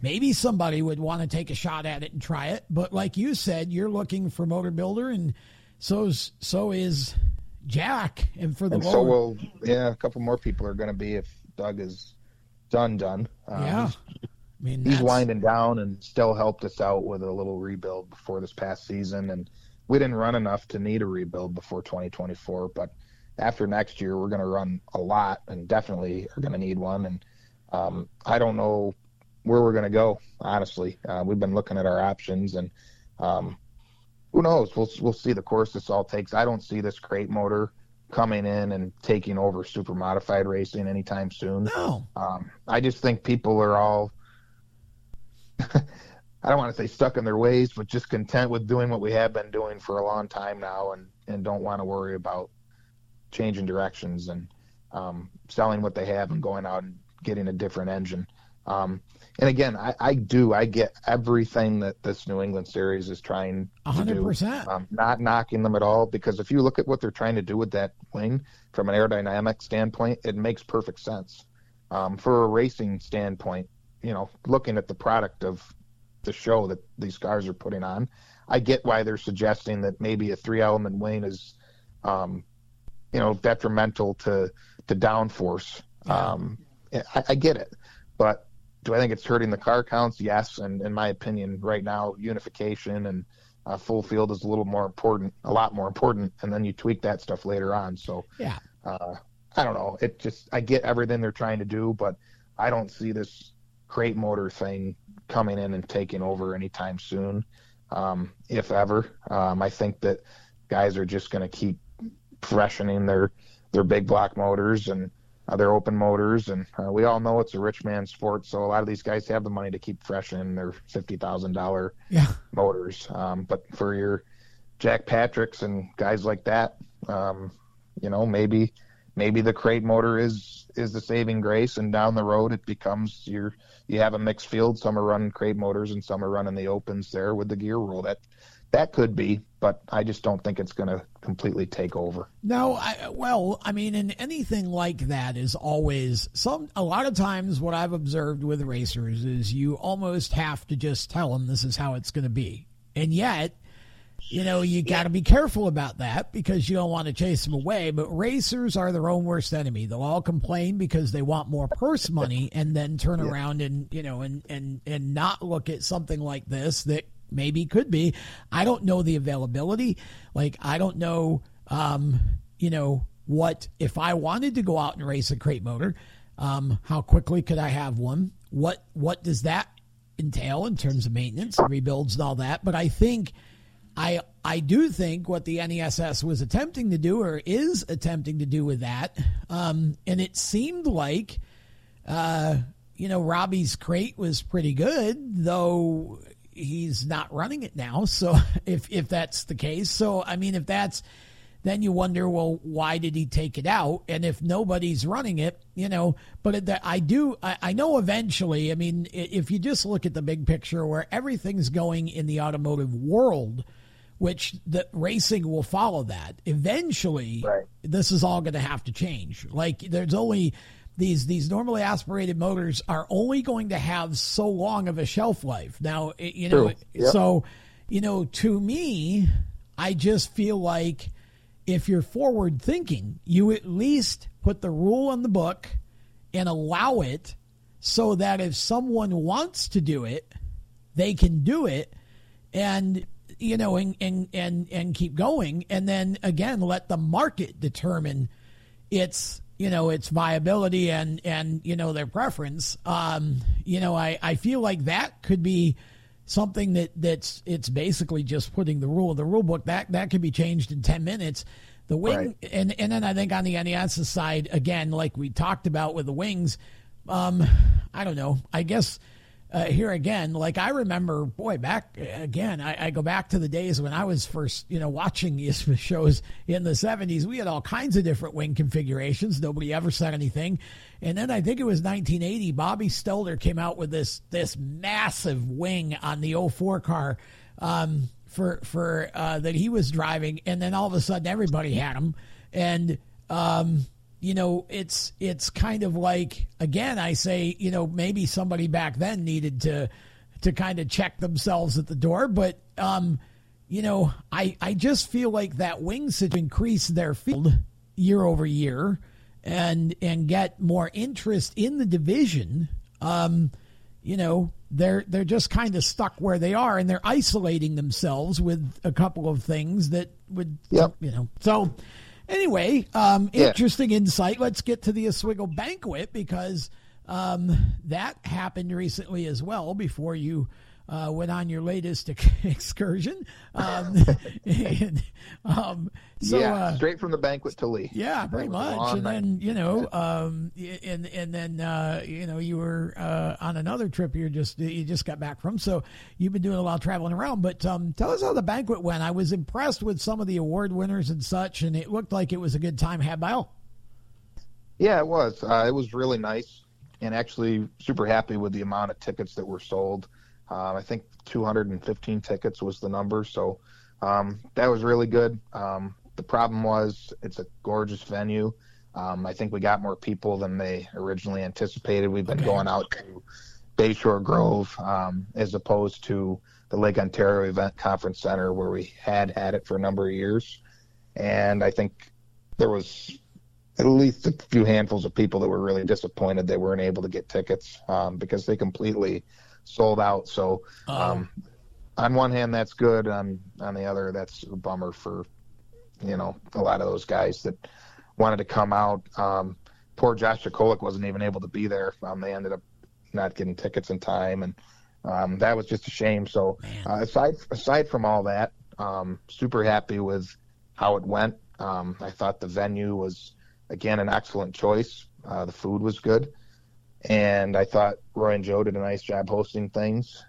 maybe somebody would want to take a shot at it and try it. But like you said, you're looking for Motor Builder, and So is Jack, and for the and lower. So will, yeah, a couple more people are going to be if Doug is done. Yeah, I mean, he's winding down and still helped us out with a little rebuild before this past season, and we didn't run enough to need a rebuild before 2024. But after next year, we're going to run a lot and definitely are going to need one. And I don't know where we're going to go, honestly. We've been looking at our options, and who knows? We'll see the course this all takes. I don't see this crate motor coming in and taking over super modified racing anytime soon. No. I just think people are all, I don't want to say stuck in their ways, but just content with doing what we have been doing for a long time now, and don't want to worry about changing directions and selling what they have and going out and getting a different engine. And again, I get everything that this New England Series is trying 100%. To do. Not knocking them at all, because if you look at what they're trying to do with that wing from an aerodynamic standpoint, it makes perfect sense. For a racing standpoint, you know, looking at the product of the show that these cars are putting on, I get why they're suggesting that maybe a three-element wing is, you know, detrimental to downforce. Yeah. I get it, but do I think it's hurting the car counts? Yes, and in my opinion, right now, unification and full field is a lot more important, and then you tweak that stuff later on. So, yeah, I don't know. It just, I get everything they're trying to do, but I don't see this crate motor thing coming in and taking over anytime soon, if ever. I think that guys are just going to keep freshening their big block motors and They're open motors, and we all know it's a rich man's sport, so a lot of these guys have the money to keep fresh in their $50,000 motors. But for your Jack Patricks and guys like that, you know, maybe the crate motor is the saving grace, and down the road it becomes you have a mixed field. Some are running crate motors and some are running the opens there with the gear rule. That could be, but I just don't think it's going to completely take over. No, I mean, and anything like that is always a lot of times what I've observed with racers is you almost have to just tell them this is how it's going to be. And yet, you know, you got to be careful about that because you don't want to chase them away. But racers are their own worst enemy. They'll all complain because they want more purse money and then turn around and, you know, and not look at something like this that maybe could be. I don't know the availability. Like, I don't know, you know, what, if I wanted to go out and race a crate motor, how quickly could I have one? What does that entail in terms of maintenance and rebuilds and all that? But I think, I do think what the NESS was attempting to do or is attempting to do with that, and it seemed like, you know, Robbie's crate was pretty good, though he's not running it now. So if that's the case, so, I mean, if that's, then you wonder, well, why did he take it out? And if nobody's running it, you know, but I know eventually, I mean, if you just look at the big picture where everything's going in the automotive world, which the racing will follow that eventually, right. This is all going to have to change. Like, there's only these normally aspirated motors are only going to have so long of a shelf life. Now, you know, so, you know, to me, I just feel like if you're forward thinking, you at least put the rule on the book and allow it so that if someone wants to do it, they can do it and, you know, and keep going. And then again, let the market determine its, you know, its viability and, you know, their preference. You know, I feel like that could be something that's, it's basically just putting the rule of the rule book that could be changed in 10 minutes. The wing. Right. And then I think on the NES side, again, like we talked about with the wings, I don't know, I guess, here again, like I remember, boy, back again, I go back to the days when I was first, you know, watching ISMA shows in the 70s. We had all kinds of different wing configurations. Nobody ever said anything. And then I think it was 1980, Bobby Stelter came out with this massive wing on the 04 car for that he was driving. And then all of a sudden everybody had them. And, you know, it's kind of like, again, I say, you know, maybe somebody back then needed to kind of check themselves at the door. But, you know, I just feel like that wings have increased their field year over year and get more interest in the division. You know, they're just kind of stuck where they are and they're isolating themselves with a couple of things that would, you know, so. Anyway, interesting insight. Let's get to the Oswego Banquet because that happened recently as well before you went on your latest excursion. Straight from the banquet to Lee. Yeah, pretty much. And then, you know, you know, you were on another trip you just got back from. So you've been doing a lot of traveling around. But tell us how the banquet went. I was impressed with some of the award winners and such, and it looked like it was a good time had by all. Yeah, it was. It was really nice and actually super happy with the amount of tickets that were sold. I think 215 tickets was the number. So that was really good. The problem was it's a gorgeous venue. I think we got more people than they originally anticipated. We've been going out to Bayshore Grove as opposed to the Lake Ontario Event Conference Center where we had it for a number of years. And I think there was at least a few handfuls of people that were really disappointed they weren't able to get tickets because they completely – sold out. So on one hand that's good, on the other that's a bummer for, you know, a lot of those guys that wanted to come out. Poor Josh Jakolik wasn't even able to be there. They ended up not getting tickets in time, and that was just a shame. So aside from all that, super happy with how it went. I thought the venue was again an excellent choice. The food was good. And I thought Roy and Joe did a nice job hosting things.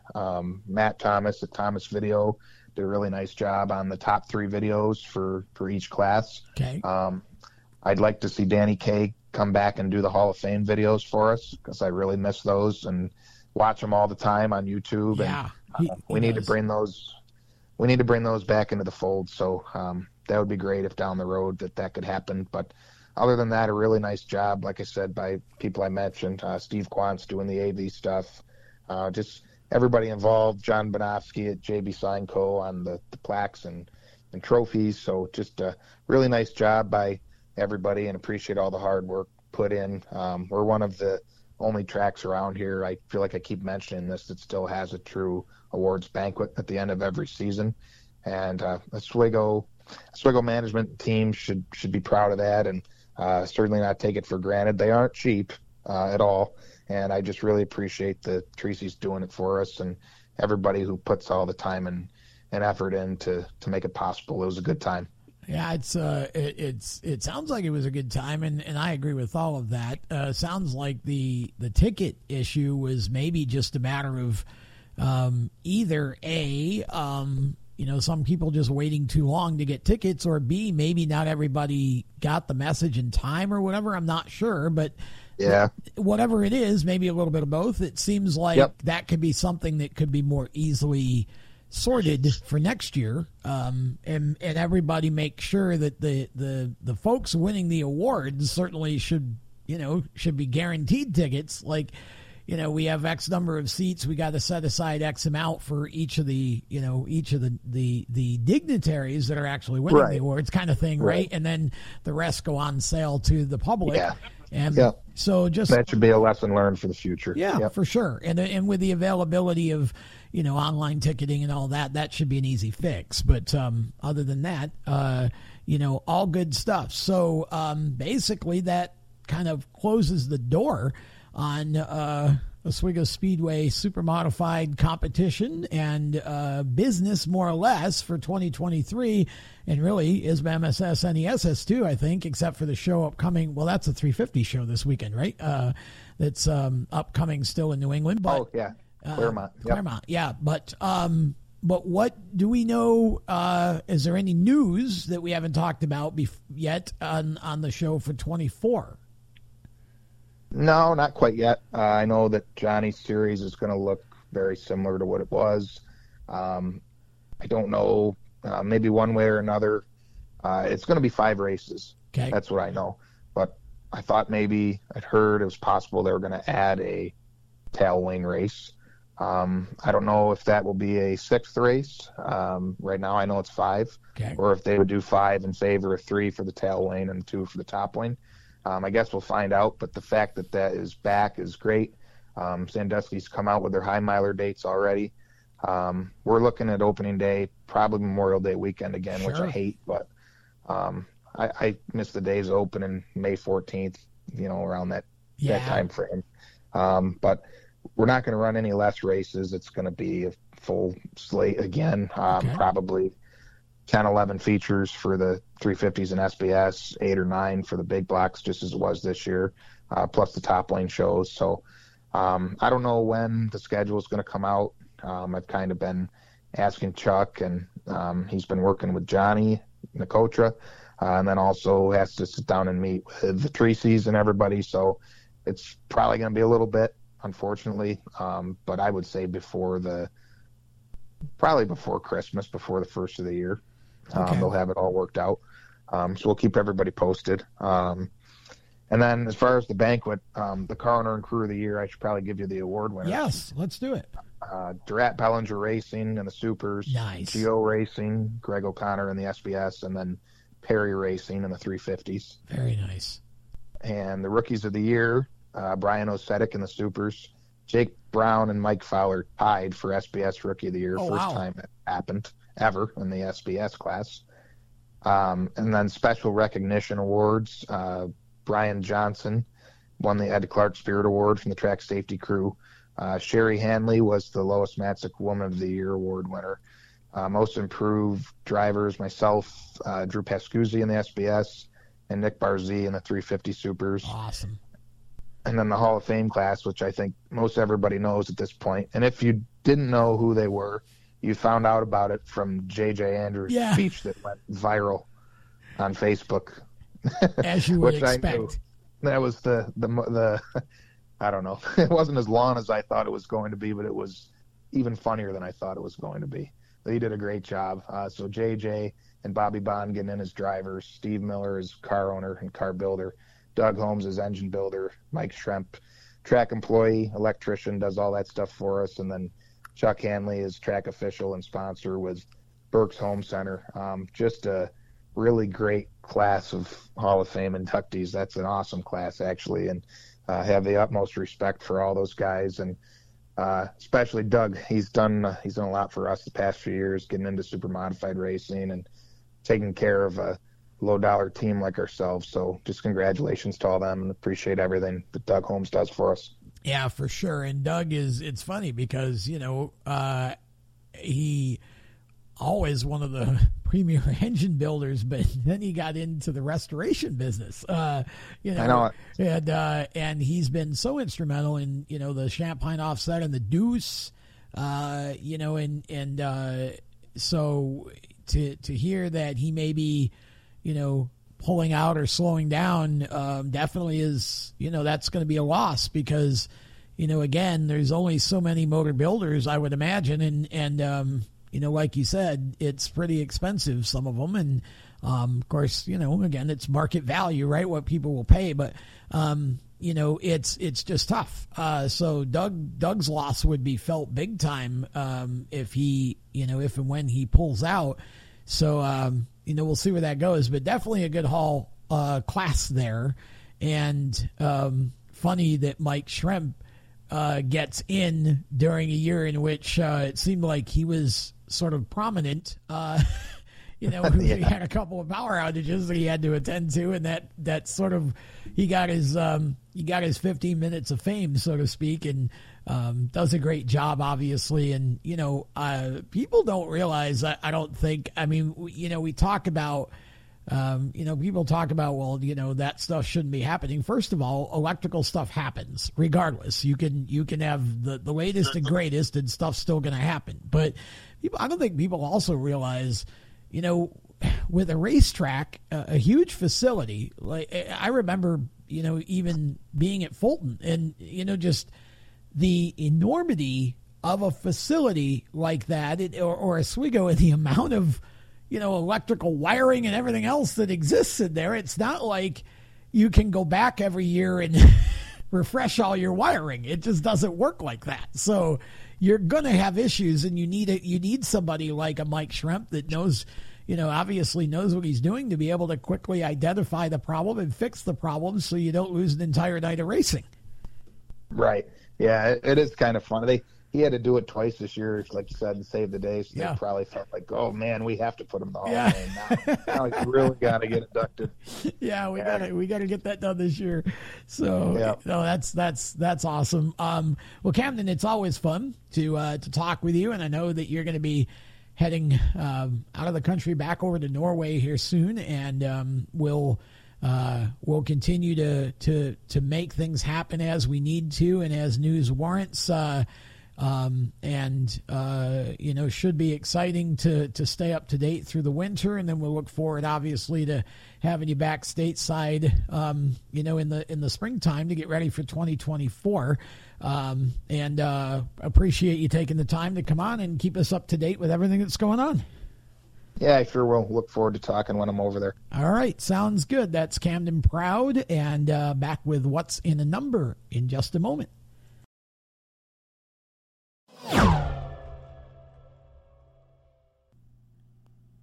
Matt Thomas at Thomas Video did a really nice job on the top three videos for each class. Okay. I'd like to see Danny Kaye come back and do the Hall of Fame videos for us, because I really miss those and watch them all the time on YouTube. Yeah, and we need to bring those. We need to bring those back into the fold. So that would be great if down the road that could happen. But other than that, a really nice job, like I said, by people I mentioned, Steve Quantz doing the AV stuff, just everybody involved, John Banofsky at JB Sign Co. on the plaques and trophies. So just a really nice job by everybody, and appreciate all the hard work put in. We're one of the only tracks around here, I feel like I keep mentioning this, that still has a true awards banquet at the end of every season. And Oswego management team should be proud of that, and certainly not take it for granted. They aren't cheap at all, and I just really appreciate that Tracy's doing it for us, and everybody who puts all the time and effort in to make it possible. It was a good time. Yeah, it sounds like it was a good time, and I agree with all of that. Sounds like the ticket issue was maybe just a matter of either A, some people just waiting too long to get tickets, or B, maybe not everybody got the message in time or whatever. I'm not sure, but yeah, whatever it is, maybe a little bit of both. It seems like that could be something that could be more easily sorted for next year, and everybody make sure that the folks winning the awards certainly should be guaranteed tickets. Like, we have X number of seats, we got to set aside X amount for each of the dignitaries that are actually winning the awards, kind of thing, right? And then the rest go on sale to the public. Yeah. And so that should be a lesson learned for the future. Yeah, for sure. And with the availability of, online ticketing and all that, that should be an easy fix. But other than that, all good stuff. So basically that kind of closes the door on Oswego Speedway Super Modified competition and business, more or less, for 2023, and really is MSS and ESS too, I think, except for the show upcoming. Well, that's a 350 show this weekend, right? That's upcoming still in New England. But, Claremont. Claremont, yeah. But what do we know? Is there any news that we haven't talked about yet on the show for 24? No, not quite yet. I know that Johnny's series is going to look very similar to what it was. I don't know, maybe one way or another. It's going to be 5 races. Okay. That's what I know. But I thought maybe I'd heard it was possible they were going to add a tail wing race. I don't know if that will be a 6th race. Right now I know it's 5. Okay. Or if they would do 5 in favor of 3 for the tail lane and 2 for the top lane. I guess we'll find out, but the fact that is back is great. Sandusky's come out with their high miler dates already. We're looking at opening day, probably Memorial Day weekend again, which I hate, but I miss the days of opening May 14th, around that time frame. But we're not going to run any less races. It's going to be a full slate again, probably 10, 11 features for the 350s and SBS, 8 or 9 for the big blocks, just as it was this year, plus the top lane shows. So I don't know when the schedule is going to come out. I've kind of been asking Chuck, and he's been working with Johnny Nicotra, and then also has to sit down and meet with the Treacies and everybody. So it's probably going to be a little bit, unfortunately, but I would say probably before Christmas, before the first of the year. They'll have it all worked out. So we'll keep everybody posted. And then as far as the banquet, the Car Owner and Crew of the Year, I should probably give you the award winner. Yes, let's do it. Durant Bellinger Racing and the Supers. Nice. Geo Racing, Greg O'Connor and the SBS, and then Perry Racing and the 350s. Very nice. And the Rookies of the Year, Brian Osetic and the Supers. Jake Brown and Mike Fowler tied for SBS Rookie of the Year. First time it happened ever in the SBS class. And then special recognition awards. Brian Johnson won the Ed Clark Spirit Award from the track safety crew. Sherry Hanley was the Lois Matzik Woman of the Year award winner. Most improved drivers, myself, Drew Pascuzzi in the SBS, and Nick Barzee in the 350 Supers. Awesome. and then the Hall of Fame class, which I think most everybody knows at this point. And if you didn't know who they were, you found out about it from J.J. Andrews' speech that went viral on Facebook. As you would expect. I knew. That was the I don't know. It wasn't as long as I thought it was going to be, but it was even funnier than I thought it was going to be. He did a great job. So J.J. and Bobby Bond getting in as drivers, Steve Miller as car owner and car builder, Doug Holmes as engine builder, Mike Shrimp, track employee, electrician, does all that stuff for us, and then Chuck Hanley is track official and sponsor with Burke's Home Center. Just a really great class of Hall of Fame inductees. That's an awesome class, actually, and have the utmost respect for all those guys, and especially Doug. He's done a lot for us the past few years, getting into super modified racing and taking care of a low-dollar team like ourselves. So just congratulations to all them, and appreciate everything that Doug Holmes does for us. Yeah, for sure. And Doug is, it's funny because, you know, he always one of the premier engine builders, but then he got into the restoration business, you know, I know it. And he's been so instrumental in, you know, the Champagne Offset and the Deuce, you know, and so to hear that he may be, you know, pulling out or slowing down, definitely is, you know, that's going to be a loss because, you know, again, there's only so many motor builders, I would imagine. And you know, like you said, it's pretty expensive, some of them. And, of course, you know, again, it's market value, right? What people will pay, but, you know, it's just tough. So Doug's loss would be felt big time. If he, you know, if and when he pulls out. So, you know, we'll see where that goes, but definitely a good Hall class there. And funny that Mike Shrimp gets in during a year in which it seemed like he was sort of prominent. You know, he had a couple of power outages that he had to attend to, and that sort of he got his 15 minutes of fame, so to speak, and does a great job, obviously. And, you know, people don't realize, I don't think, I mean, you know, we talk about, you know, people talk about, well, you know, that stuff shouldn't be happening. First of all, electrical stuff happens regardless. You can have the latest and greatest and stuff's still going to happen. But people, I don't think people also realize, you know, with a racetrack, a huge facility, like I remember, you know, even being at Fulton and, you know, just the enormity of a facility like that, or Oswego, and the amount of, you know, electrical wiring and everything else that exists in there. It's not like you can go back every year and refresh all your wiring. It just doesn't work like that. So you're going to have issues, and you need somebody like a Mike Shrimp that knows, you know, obviously knows what he's doing to be able to quickly identify the problem and fix the problem so you don't lose an entire night of racing. Right. Yeah, it is kind of funny. He had to do it twice this year, like you said, and save the day. So they probably felt like, oh, man, we have to put him in the Hall of Fame now. Now he's really got to get inducted. Yeah, we got to get that done this year. So no, that's awesome. Well, Camden, it's always fun to talk with you, and I know that you're going to be heading out of the country back over to Norway here soon, and we'll continue to make things happen as we need to and as news warrants, you know, should be exciting to stay up to date through the winter. And then we'll look forward, obviously, to having you back stateside, you know, in the springtime to get ready for 2024. Appreciate you taking the time to come on and keep us up to date with everything that's going on. Yeah, I sure will. Look forward to talking when I'm over there. All right. Sounds good. That's Camden Proud, and back with What's in a Number in just a moment.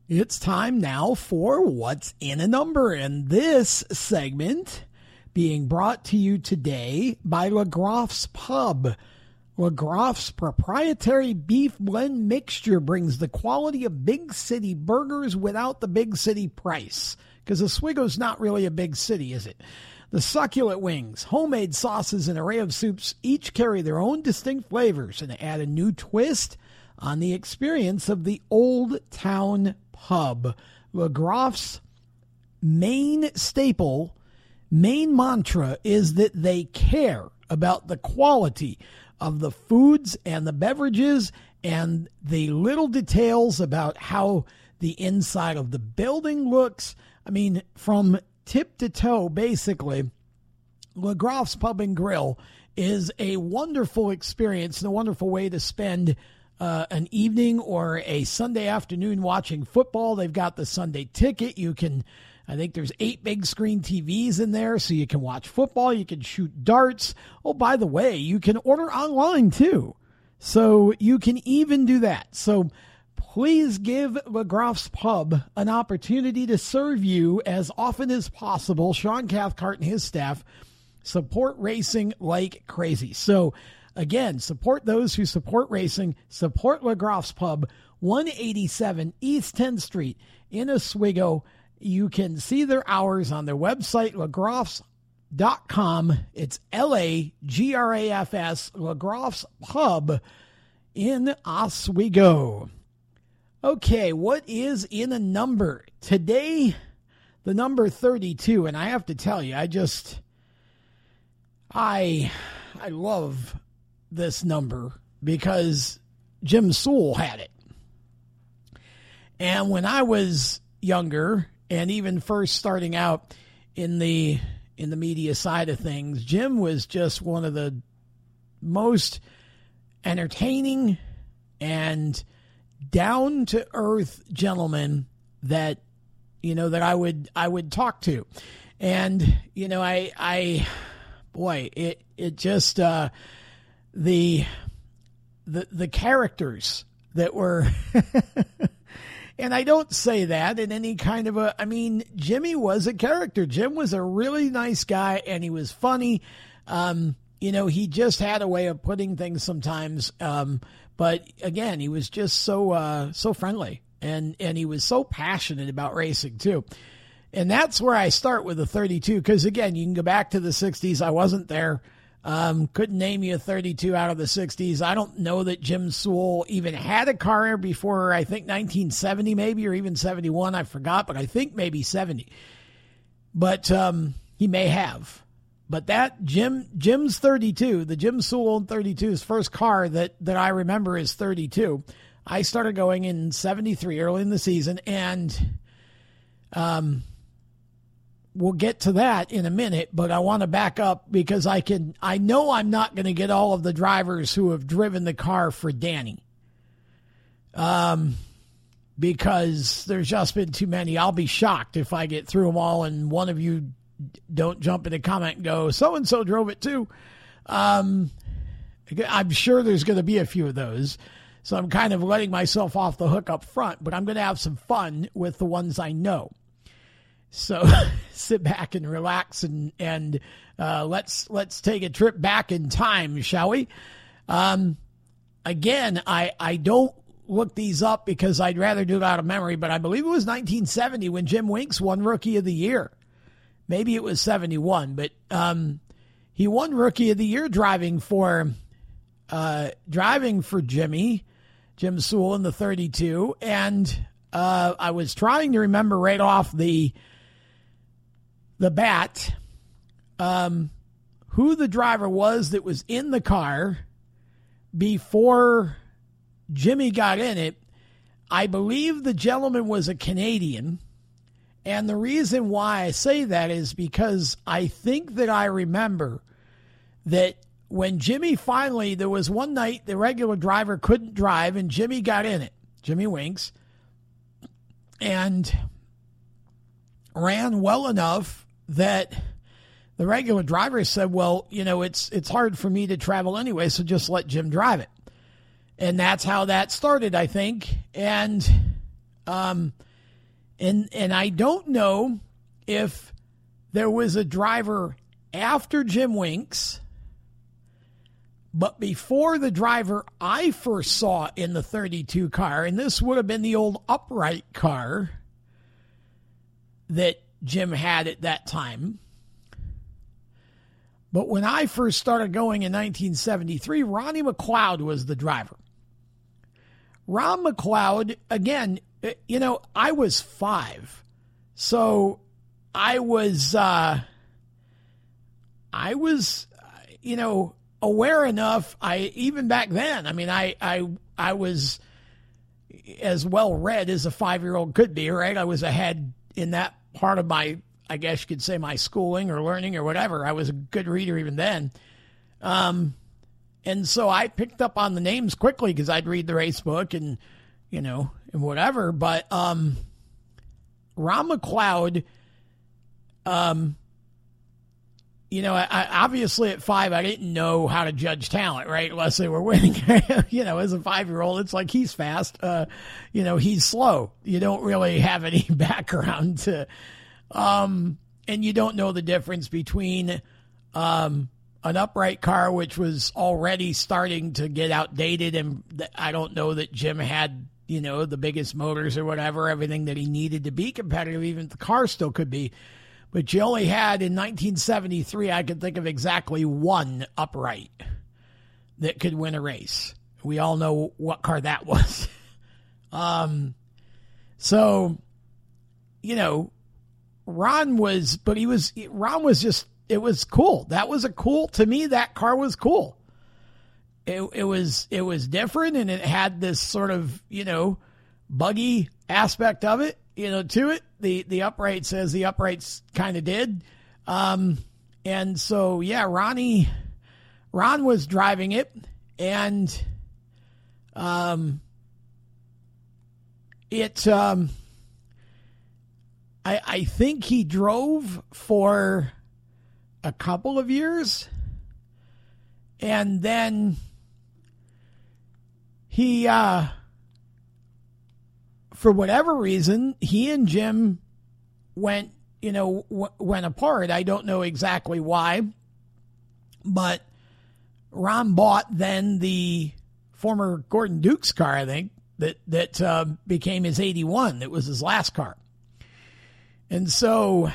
It's time now for What's in a Number, and this segment being brought to you today by LaGraf's Pub. LaGraf's proprietary beef blend mixture brings the quality of big city burgers without the big city price, because Oswego's not really a big city, is it? The succulent wings, homemade sauces, and array of soups each carry their own distinct flavors and add a new twist on the experience of the Old Town Pub. LaGraf's main staple main mantra is that they care about the quality of the foods and the beverages and the little details about how the inside of the building looks. I mean, from tip to toe, basically, LaGraf's Pub and Grill is a wonderful experience and a wonderful way to spend an evening or a Sunday afternoon watching football. They've got the Sunday ticket. You can, I think there's 8 big screen TVs in there, so you can watch football, you can shoot darts. Oh, by the way, you can order online too. So you can even do that. So please give LaGraf's Pub an opportunity to serve you as often as possible. Sean Cathcart and his staff support racing like crazy. So again, support those who support racing. Support LaGraf's Pub, 187 East 10th Street in Oswego. You can see their hours on their website, LaGraf's.com. It's LaGraf's, LaGraf's Pub in Oswego. Okay, what is in a number? Today, the number 32, and I have to tell you, I love this number because Jim Soule had it. And when I was younger, and even first starting out in the media side of things, Jim was just one of the most entertaining and down-to-earth gentlemen that, you know, that I would talk to. And, you know, the characters that were... And I don't say that in any kind of Jimmy was a character. Jim was a really nice guy, and he was funny. You know, he just had a way of putting things sometimes. But again, he was just so friendly, and he was so passionate about racing too. And that's where I start with the 32, because again, you can go back to the 60s. I wasn't there. Couldn't name you a 32 out of the 60s. I don't know that Jim Soule even had a car before, I think, 1970 maybe, or even 71. I forgot, but I think maybe 70. But he may have. But that Jim's 32, the Jim Soule owned 32's first car that I remember is 32. I started going in 73 early in the season, and we'll get to that in a minute, but I want to back up because I know I'm not going to get all of the drivers who have driven the car for Danny. Because there's just been too many. I'll be shocked if I get through them all and one of you don't jump in a comment and go, so-and-so drove it too. I'm sure there's going to be a few of those. So I'm kind of letting myself off the hook up front, but I'm going to have some fun with the ones I know. So sit back and relax and let's take a trip back in time, shall we? Again, I don't look these up because I'd rather do it out of memory, but I believe it was 1970 when Jim Winks won Rookie of the Year. Maybe it was 71, but he won Rookie of the Year driving for Jim Soule in the 32, and I was trying to remember right off the bat, who the driver was that was in the car before Jimmy got in it. I believe the gentleman was a Canadian. And the reason why I say that is because I think that I remember that when Jimmy finally, there was one night the regular driver couldn't drive and Jimmy got in it, Jimmy Winks, and ran well enough that the regular driver said, well, you know, it's hard for me to travel anyway, so just let Jim drive it. And that's how that started, I think. And I don't know if there was a driver after Jim Winks, but before the driver I first saw in the 32 car, and this would have been the old upright car that Jim had at that time. But when I first started going in 1973, Ronnie McLeod was the driver. Ron McLeod, again, you know, I was 5. So I was I was, you know, aware enough. Even back then, I mean, I was as well read as a 5-year-old could be, right? I was ahead in that part of my, I guess you could say, my schooling or learning or whatever. I was a good reader even then. And so I picked up on the names quickly because I'd read the race book and, you know, and whatever. But Ron McLeod, you know, I obviously at 5, I didn't know how to judge talent, right? Unless they were winning. You know, as a 5-year-old, it's like he's fast. You know, he's slow. You don't really have any background to, and you don't know the difference between an upright car, which was already starting to get outdated. And I don't know that Jim had, you know, the biggest motors or whatever, everything that he needed to be competitive, even if the car still could be. But you only had, in 1973, I can think of exactly one upright that could win a race. We all know what car that was. So, you know, Ron was just, it was cool. That was a cool, to me, that car was cool. It was different, and it had this sort of, you know, buggy aspect of it, you know, to it. The uprights, as the uprights kind of did. And so, yeah, Ron was driving it, and I think he drove for a couple of years, and then he, for whatever reason, he and Jim went, you know, went apart. I don't know exactly why, but Ron bought then the former Gordon Duke's car, I think, that became his 81. That was his last car. And so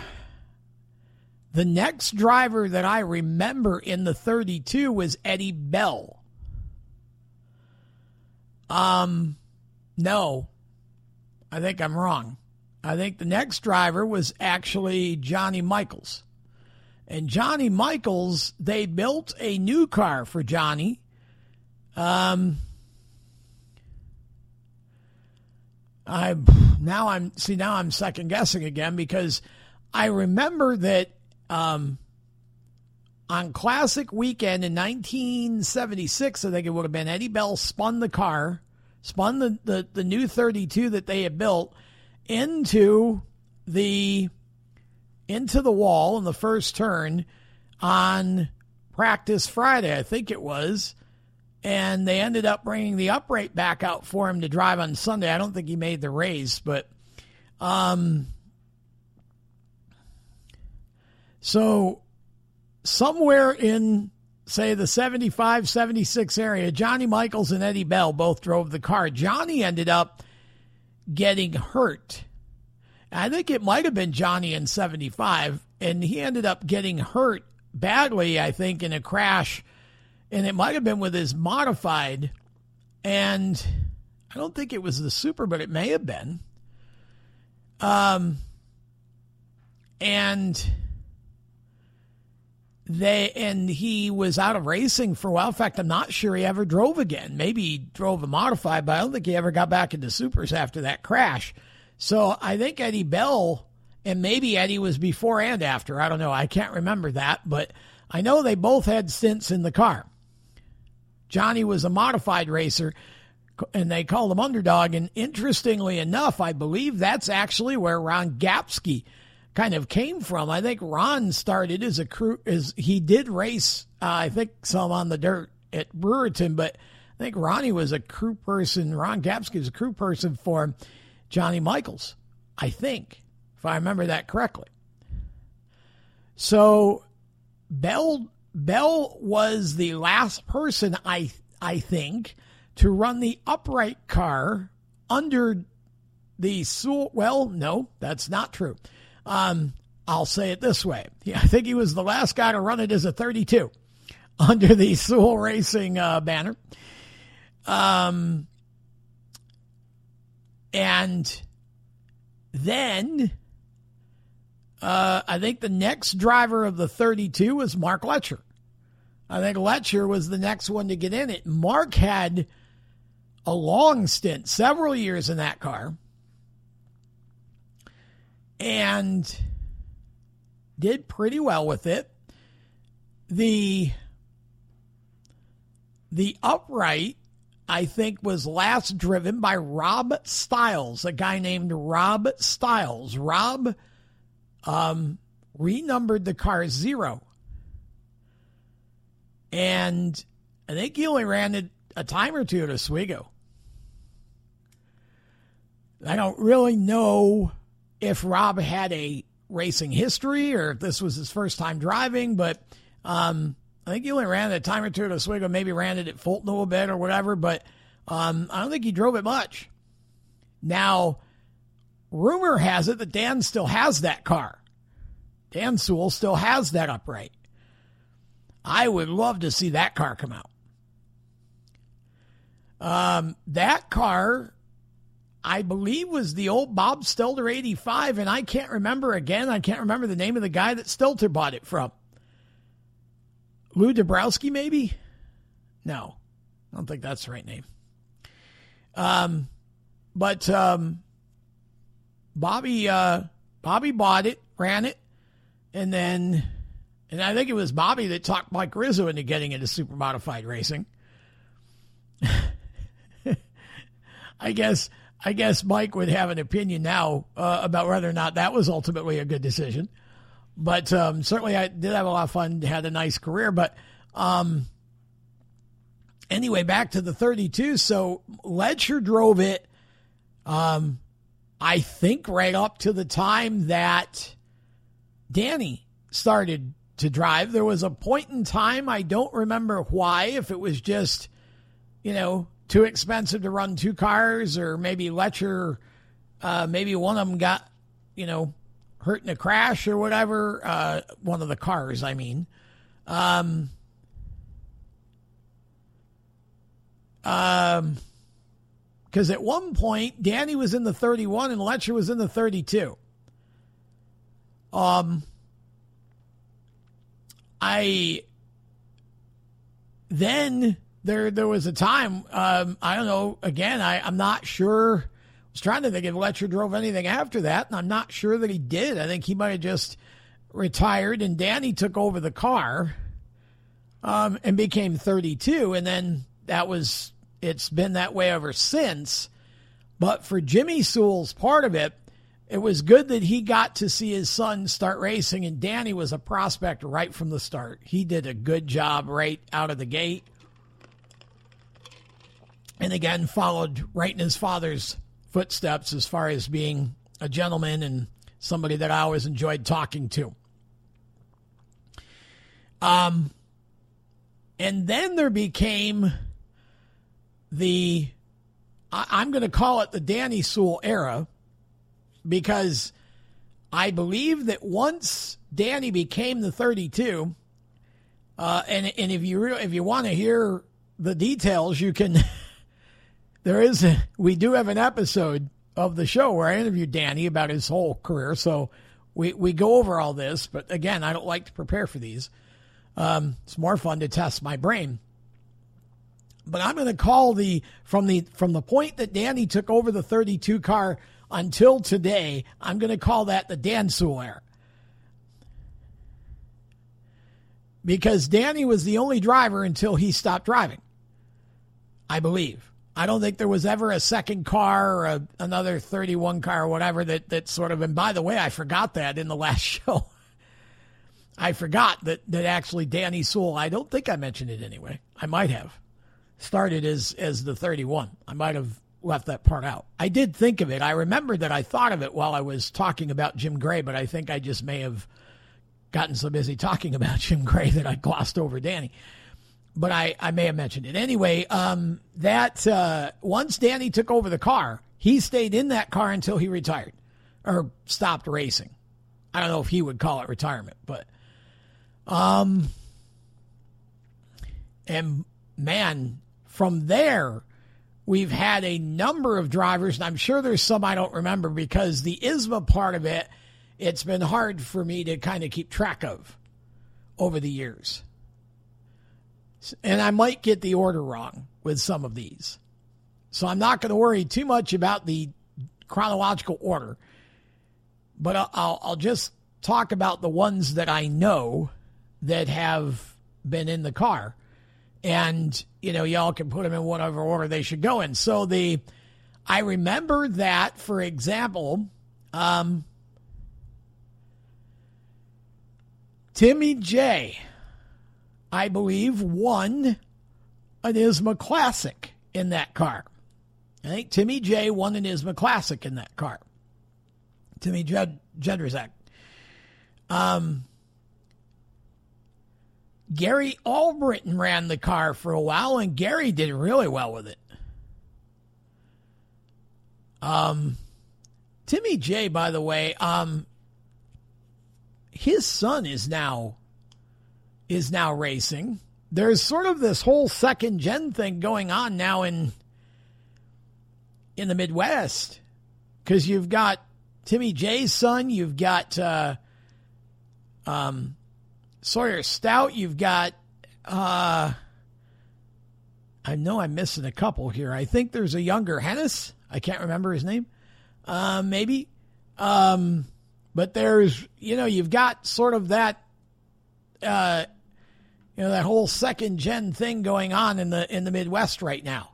the next driver that I remember in the 32 was Eddie Bell. No. I think I'm wrong. I think the next driver was actually Johnny Michaels. And Johnny Michaels, they built a new car for Johnny. Now I'm second guessing again, because I remember that on Classic Weekend in 1976, I think it would have been, Eddie Bell spun the car, spun the new 32 that they had built into the wall in the first turn on practice Friday, I think it was. And they ended up bringing the upright back out for him to drive on Sunday. I don't think he made the race, but so somewhere in, say, the 75, 76 area, Johnny Michaels and Eddie Bell both drove the car. Johnny ended up getting hurt. I think it might have been Johnny in 75, and he ended up getting hurt badly, I think, in a crash, and it might have been with his modified, and I don't think it was the Super, but it may have been. And he was out of racing for a while. In fact, I'm not sure he ever drove again. Maybe he drove a modified, but I don't think he ever got back into Supers after that crash. So I think Eddie Bell, and maybe Eddie was before and after, I don't know. I can't remember that, but I know they both had stints in the car. Johnny was a modified racer, and they called him Underdog. And interestingly enough, I believe that's actually where Ron Gapsky kind of came from. I think Ron started as a crew, as he did race, I think, some on the dirt at Brewerton, but I think Ronnie was a crew person. Ron Gapsky was a crew person for Johnny Michaels, I think, if I remember that correctly. So Bell was the last person, I think, to run the upright car under the Soule. Well, no, that's not true. I'll say it this way. Yeah, I think he was the last guy to run it as a 32 under the Soule Racing banner. And then I think the next driver of the 32 was Mark Letcher. I think Letcher was the next one to get in it. Mark had a long stint, several years in that car, and did pretty well with it. The upright, I think, was last driven by Rob Stiles, a guy named Rob Stiles. Rob renumbered the car 0. And I think he only ran it a time or two at Oswego. I don't really know if Rob had a racing history or if this was his first time driving, but I think he only ran it a time or two at Oswego, maybe ran it at Fulton a little bit or whatever, but I don't think he drove it much. Now, rumor has it that Dan still has that car. Dan Soule still has that upright. I would love to see that car come out. That car, I believe, was the old Bob Stelter 85, and I can't remember again. I can't remember the name of the guy that Stelter bought it from. Lou Dabrowski, maybe? No, I don't think that's the right name. Bobby bought it, ran it, and I think it was Bobby that talked Mike Rizzo into getting into super modified racing. I guess Mike would have an opinion now about whether or not that was ultimately a good decision. But certainly I did have a lot of fun, had a nice career. But anyway, back to the 32. So Letcher drove it, I think, right up to the time that Danny started to drive. There was a point in time, I don't remember why, if it was just, you know, too expensive to run two cars, or maybe Letcher, maybe one of them got, you know, hurt in a crash or whatever, one of the cars, I mean. Because at one point, Danny was in the 31 and Letcher was in the 32. Then there was a time, I don't know, again, I'm not sure. I was trying to think if Letcher drove anything after that, and I'm not sure that he did. I think he might have just retired, and Danny took over the car and became 32, and then it's been that way ever since. But for Jimmy Sewell's part of it, it was good that he got to see his son start racing, and Danny was a prospect right from the start. He did a good job right out of the gate, and again, followed right in his father's footsteps as far as being a gentleman and somebody that I always enjoyed talking to. And then there became I'm going to call it the Danny Soule era, because I believe that once Danny became the 32, and if you want to hear the details, you can. We do have an episode of the show where I interviewed Danny about his whole career, so we go over all this, but again, I don't like to prepare for these. It's more fun to test my brain. But I'm going to call from the point that Danny took over the 32 car until today, I'm going to call that the Dan Soule era. Because Danny was the only driver until he stopped driving, I believe. I don't think there was ever a second car or another 31 car or whatever that sort of, and by the way, I forgot that in the last show. I forgot that actually Danny Soule, I don't think I mentioned it anyway. I might have started as the 31. I might have left that part out. I did think of it. I remember that I thought of it while I was talking about Jim Gray, but I think I just may have gotten so busy talking about Jim Gray that I glossed over Danny. But I may have mentioned it. Anyway, once Danny took over the car, he stayed in that car until he retired or stopped racing. I don't know if he would call it retirement, but and man, from there, we've had a number of drivers, and I'm sure there's some I don't remember, because the ISMA part of it it's been hard for me to kind of keep track of over the years. And I might get the order wrong with some of these. So I'm not going to worry too much about the chronological order. But I'll just talk about the ones that I know that have been in the car. And, you know, y'all can put them in whatever order they should go in. So I remember that, for example, Timmy J, I believe, won an ISMA Classic in that car. I think Timmy J won an ISMA Classic in that car. Timmy Jedrzak. Gary Albritton ran the car for a while, and Gary did really well with it. Timmy J, by the way, his son is now racing. There's sort of this whole second gen thing going on now in the Midwest, because you've got Timmy J's son, you've got Sawyer Stout, you've got I know I'm missing a couple here. I think there's a younger Hennis. I can't remember his name. Maybe. But there's, you know, you've got sort of that, you know, that whole second gen thing going on in the Midwest right now,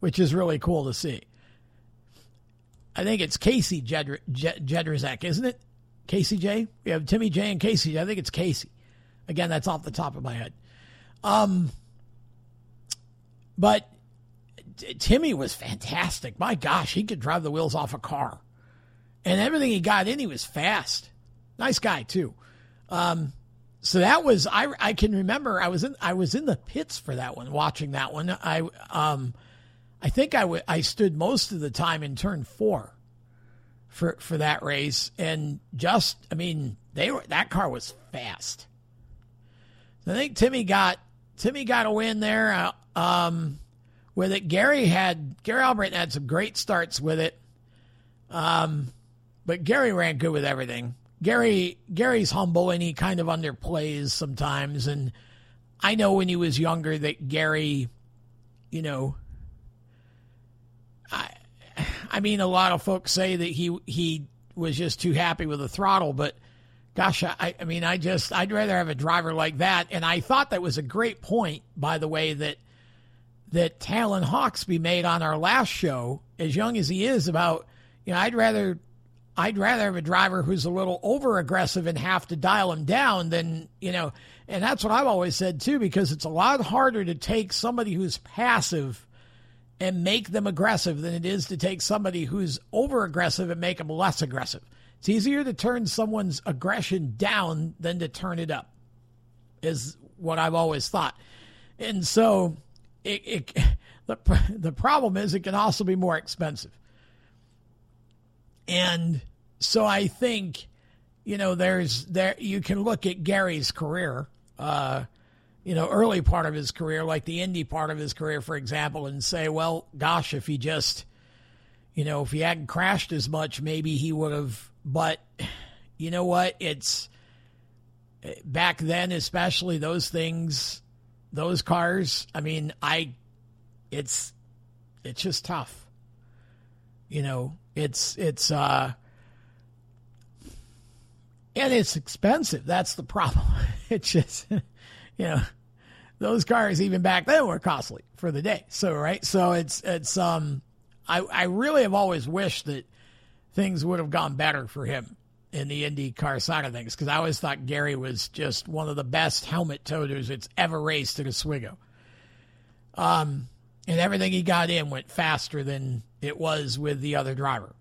which is really cool to see. I think it's Casey Jedrzak, isn't it? Casey J? We have Timmy J and Casey. I think it's Casey. Again, that's off the top of my head. But Timmy was fantastic. My gosh, he could drive the wheels off a car. And everything he got in, he was fast. Nice guy, too. So that was, I can remember, I was in the pits for that one, watching that one. I think I stood most of the time in turn 4 for that race. And just, I mean, that car was fast. So I think Timmy got a win there with it. Gary Albritton had some great starts with it. But Gary ran good with everything. Gary's humble, and he kind of underplays sometimes. And I know when he was younger that Gary, you know, I mean, a lot of folks say that he was just too happy with the throttle, but gosh, I'd rather have a driver like that. And I thought that was a great point, by the way, that Talon Hawksby made on our last show, as young as he is, about, you know, I'd rather have a driver who's a little over aggressive and have to dial him down than, you know, and that's what I've always said too, because it's a lot harder to take somebody who's passive and make them aggressive than it is to take somebody who's over aggressive and make them less aggressive. It's easier to turn someone's aggression down than to turn it up, is what I've always thought. And so the problem is it can also be more expensive. And so I think, you know, you can look at Gary's career, you know, early part of his career, like the Indy part of his career, for example, and say, well, gosh, if he just, you know, if he hadn't crashed as much, maybe he would have. But you know what? It's back then, especially those things, those cars. I mean, it's just tough. You know, it's and it's expensive. That's the problem. It's just. You know, those cars even back then were costly for the day. So, right. So it's I really have always wished that things would have gone better for him in the IndyCar side of things. Cause I always thought Gary was just one of the best helmet toters that's ever raced at Oswego. And everything he got in went faster than it was with the other driver.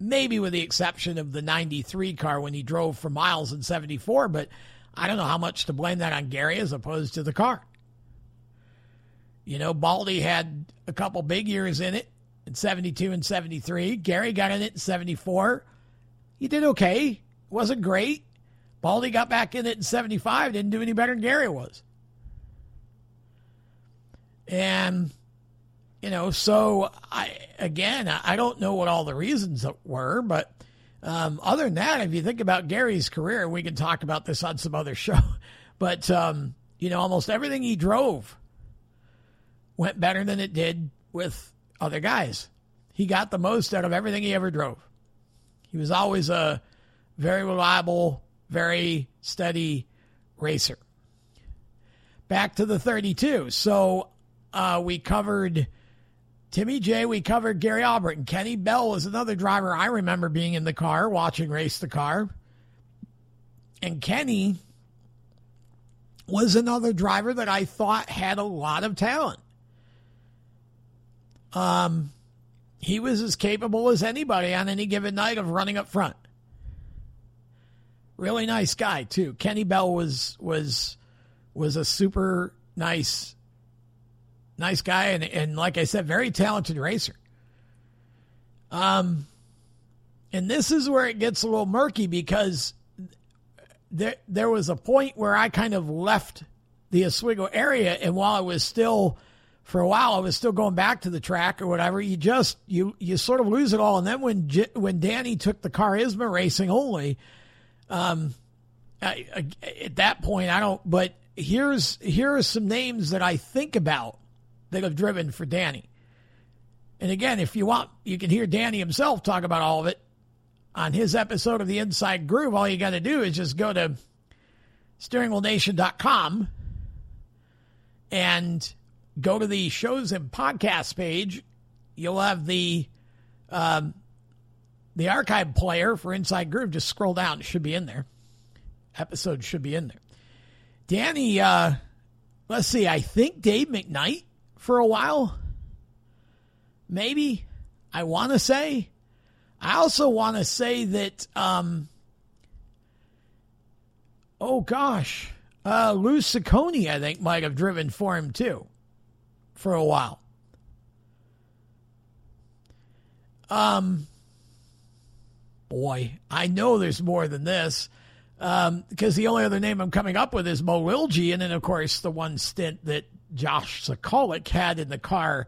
Maybe with the exception of the 93 car when he drove for miles in 74, but I don't know how much to blame that on Gary as opposed to the car. You know, Baldy had a couple big years in it in 72 and 73. Gary got in it in 74. He did okay. It wasn't great. Baldy got back in it in 75. Didn't do any better than Gary was. And, you know, so I don't know what all the reasons were, but Other than that, if you think about Gary's career, we can talk about this on some other show. But, you know, almost everything he drove went better than it did with other guys. He got the most out of everything he ever drove. He was always a very reliable, very steady racer. Back to the 32. So we covered Timmy J. We covered Gary Albert. And Kenny Bell was another driver I remember being in the car, watching race the car. And Kenny was another driver that I thought had a lot of talent. He was as capable as anybody on any given night of running up front. Really nice guy, too. Kenny Bell was a super nice guy. And like I said, very talented racer. And this is where it gets a little murky, because there was a point where I kind of left the Oswego area. And while I was still... For a while, I was still going back to the track or whatever. You sort of lose it all. And then when Danny took the car ISMA racing only, at that point, I don't. But here are some names that I think about that have driven for Danny. And again, if you want, you can hear Danny himself talk about all of it on his episode of the Inside Groove. All you got to do is just go to steeringwheelnation.com and go to the shows and podcasts page. You'll have the archive player for Inside Groove. Just scroll down. It should be in there. Episodes should be in there. Danny, let's see. I think Dave McKnight for a while. Maybe. I want to say. I also want to say that, Lou Ciccone, I think, might have driven for him, too, for a while. Boy, I know there's more than this, because the only other name I'm coming up with is Mo Wilge, and then, of course, the one stint that Josh Sokolic had in the car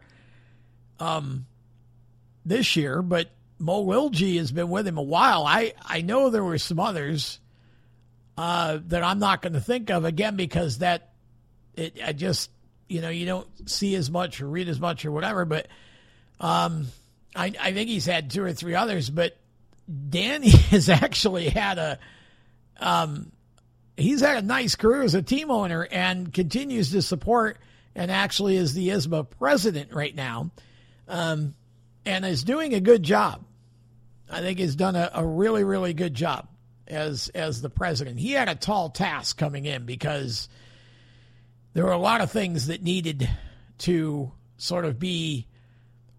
this year, but Mo Wilge has been with him a while. I know there were some others that I'm not going to think of, again, because you don't see as much or read as much or whatever, but I think he's had two or three others. But Danny has actually had a nice career as a team owner and continues to support and actually is the ISMA president right now, and is doing a good job. I think he's done a really, really good job as the president. He had a tall task coming in because there were a lot of things that needed to sort of be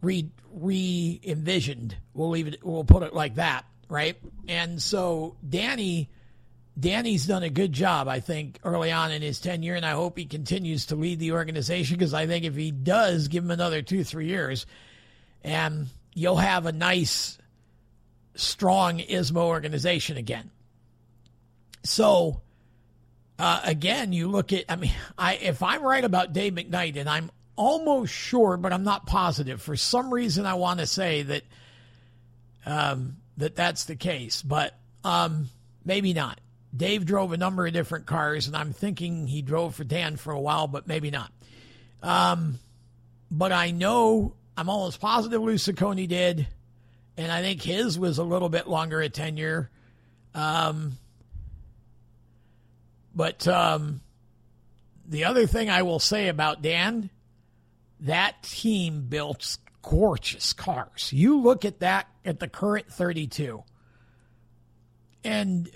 re-envisioned. We'll put it like that, right? And so Danny's done a good job, I think, early on in his tenure, and I hope he continues to lead the organization, because I think if he does, give him another 2-3 years, and you'll have a nice, strong ISMA organization again. So... again, you look at, if I'm right about Dave McKnight, and I'm almost sure, but I'm not positive. For some reason, I want to say that that's the case, but maybe not. Dave drove a number of different cars, and I'm thinking he drove for Dan for a while, but maybe not. But I know, I'm almost positive Lou Ciccone did, and I think his was a little bit longer a tenure. But the other thing I will say about Dan, that team built gorgeous cars. You look at that, at the current 32, and,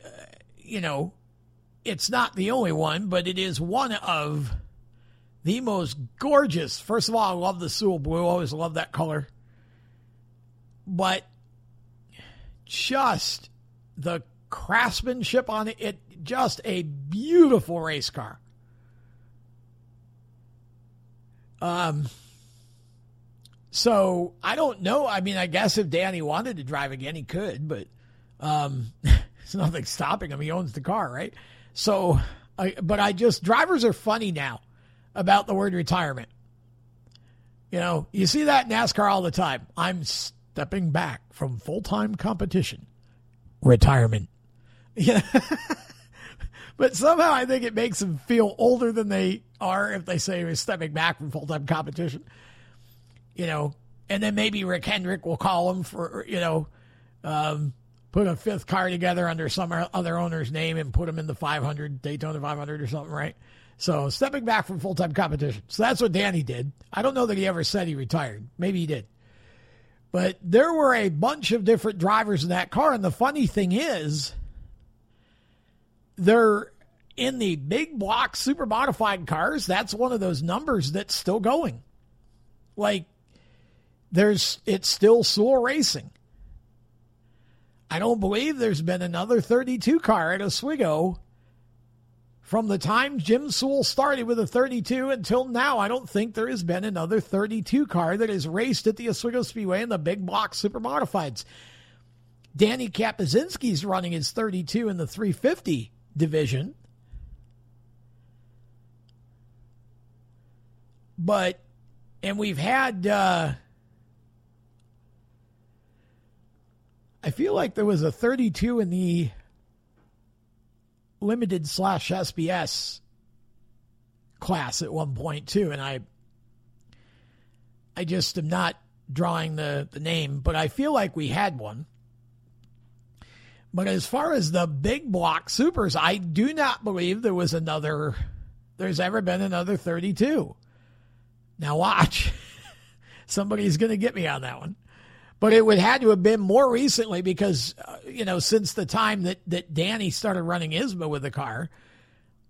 it's not the only one, but it is one of the most gorgeous. First of all, I love the Soule Blue. I always love that color. But just the craftsmanship on it, just a beautiful race car. So I don't know. I guess if Danny wanted to drive again, he could, but there's nothing stopping him. He owns the car, right? So, drivers are funny now about the word retirement. You see that in NASCAR all the time. I'm stepping back from full-time competition. retirement. Yeah. But somehow I think it makes them feel older than they are if they say they're stepping back from full-time competition. You know, and then maybe Rick Hendrick will call him for, you know, put a fifth car together under some other owner's name and put him in the 500, Daytona 500 or something, right? So stepping back from full-time competition. So that's what Danny did. I don't know that he ever said he retired. Maybe he did. But there were a bunch of different drivers in that car. And the funny thing is, they're in the big block super modified cars. That's one of those numbers that's still going. Like, it's still Soule Racing. I don't believe there's been another 32 car at Oswego from the time Jim Soule started with a 32 until now. I don't think there has been another 32 car that has raced at the Oswego Speedway in the big block super modifieds. Danny Kapuzinski's running his 32 in the 350 division. But, and we've had, I feel like there was a 32 in the limited / SBS class at one point too. And I just am not drawing the name, but I feel like we had one. But as far as the big block supers, I do not believe there's ever been another 32. Now watch, somebody's going to get me on that one. But it would had to have been more recently because, you know, since the time that Danny started running ISMA with the car.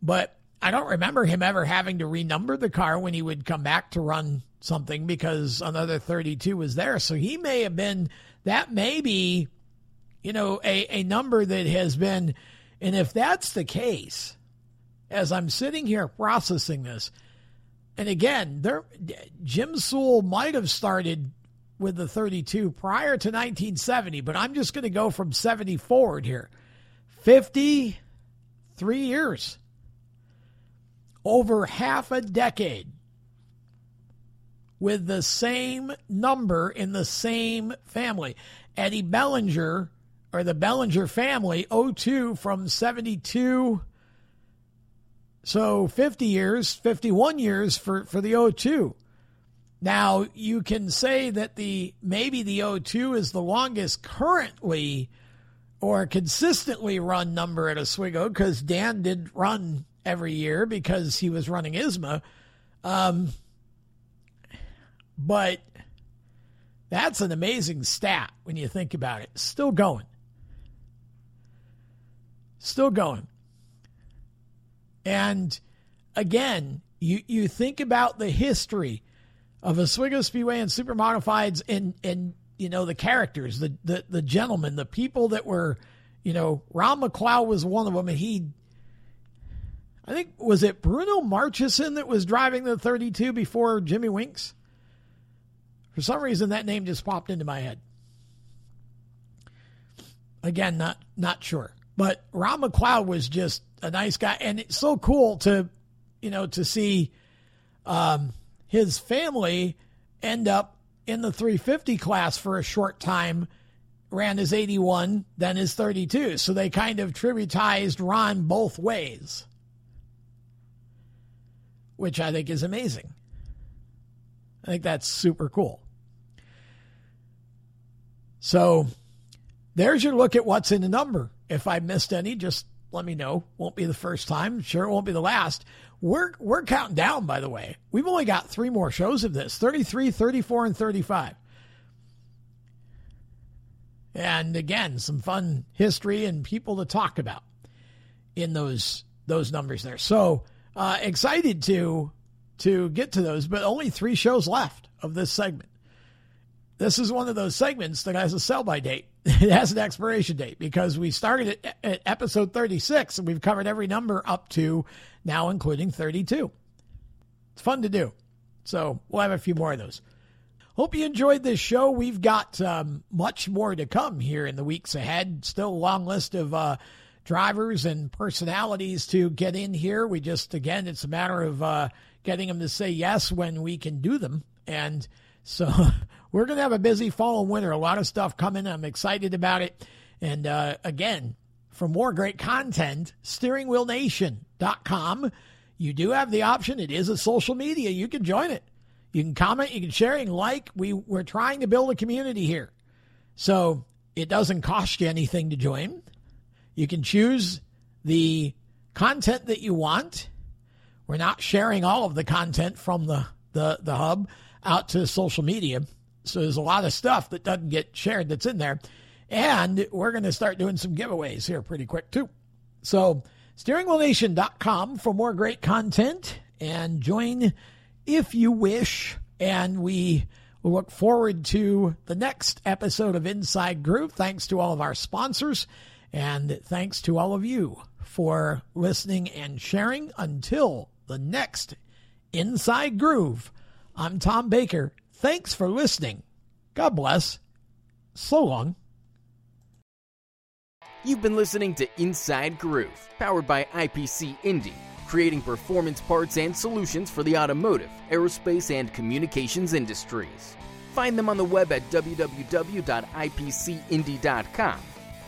But I don't remember him ever having to renumber the car when he would come back to run something because another 32 was there. So he may have been, that may be, you know, a number that has been, and if that's the case, as I'm sitting here processing this, and again, Jim Soule might have started with the 32 prior to 1970, but I'm just going to go from 70 forward here. 53 years. Over half a decade with the same number in the same family. Eddie Bellinger, or the Bellinger family, 02 from 72. So 50 years, 51 years for the 02. Now, you can say that maybe the 02 is the longest currently or consistently run number at Oswego because Dan did run every year because he was running ISMA. But that's an amazing stat when you think about it. Still going. Still going. And again, you think about the history of Oswego Speedway and Super Modifieds and you know, the characters, the gentlemen, the people that were, you know, Ron McLeod was one of them. And I think, was it Bruno Marchison that was driving the 32 before Jimmy Winks? For some reason, that name just popped into my head. Again, not sure. But Ron McLeod was just a nice guy. And it's so cool to, you know, to see, his family end up in the 350 class for a short time, ran his 81, then his 32. So they kind of tributized Ron both ways, which I think is amazing. I think that's super cool. So there's your look at what's in the number. If I missed any, just let me know. Won't be the first time. Sure, it won't be the last. We're counting down, by the way. We've only got three more shows of this, 33, 34, and 35. And again, some fun history and people to talk about in those numbers there. So excited to get to those, but only three shows left of this segment. This is one of those segments that has a sell-by date. It has an expiration date because we started at episode 36 and we've covered every number up to now, including 32. It's fun to do. So we'll have a few more of those. Hope you enjoyed this show. We've got much more to come here in the weeks ahead. Still a long list of drivers and personalities to get in here. We just, again, it's a matter of getting them to say yes when we can do them. And so... We're going to have a busy fall and winter. A lot of stuff coming. I'm excited about it. And again, for more great content, steeringwheelnation.com. You do have the option. It is a social media. You can join it. You can comment. You can share. You can like. We're trying to build a community here. So it doesn't cost you anything to join. You can choose the content that you want. We're not sharing all of the content from the hub out to social media. So there's a lot of stuff that doesn't get shared that's in there. And we're going to start doing some giveaways here pretty quick, too. So steeringwheelnation.com for more great content, and join if you wish. And we look forward to the next episode of Inside Groove. Thanks to all of our sponsors, and thanks to all of you for listening and sharing. Until the next Inside Groove, I'm Tom Baker. Thanks for listening. God bless. So long. You've been listening to Inside Groove, powered by IPC Indy, creating performance parts and solutions for the automotive, aerospace, and communications industries. Find them on the web at www.ipcindy.com.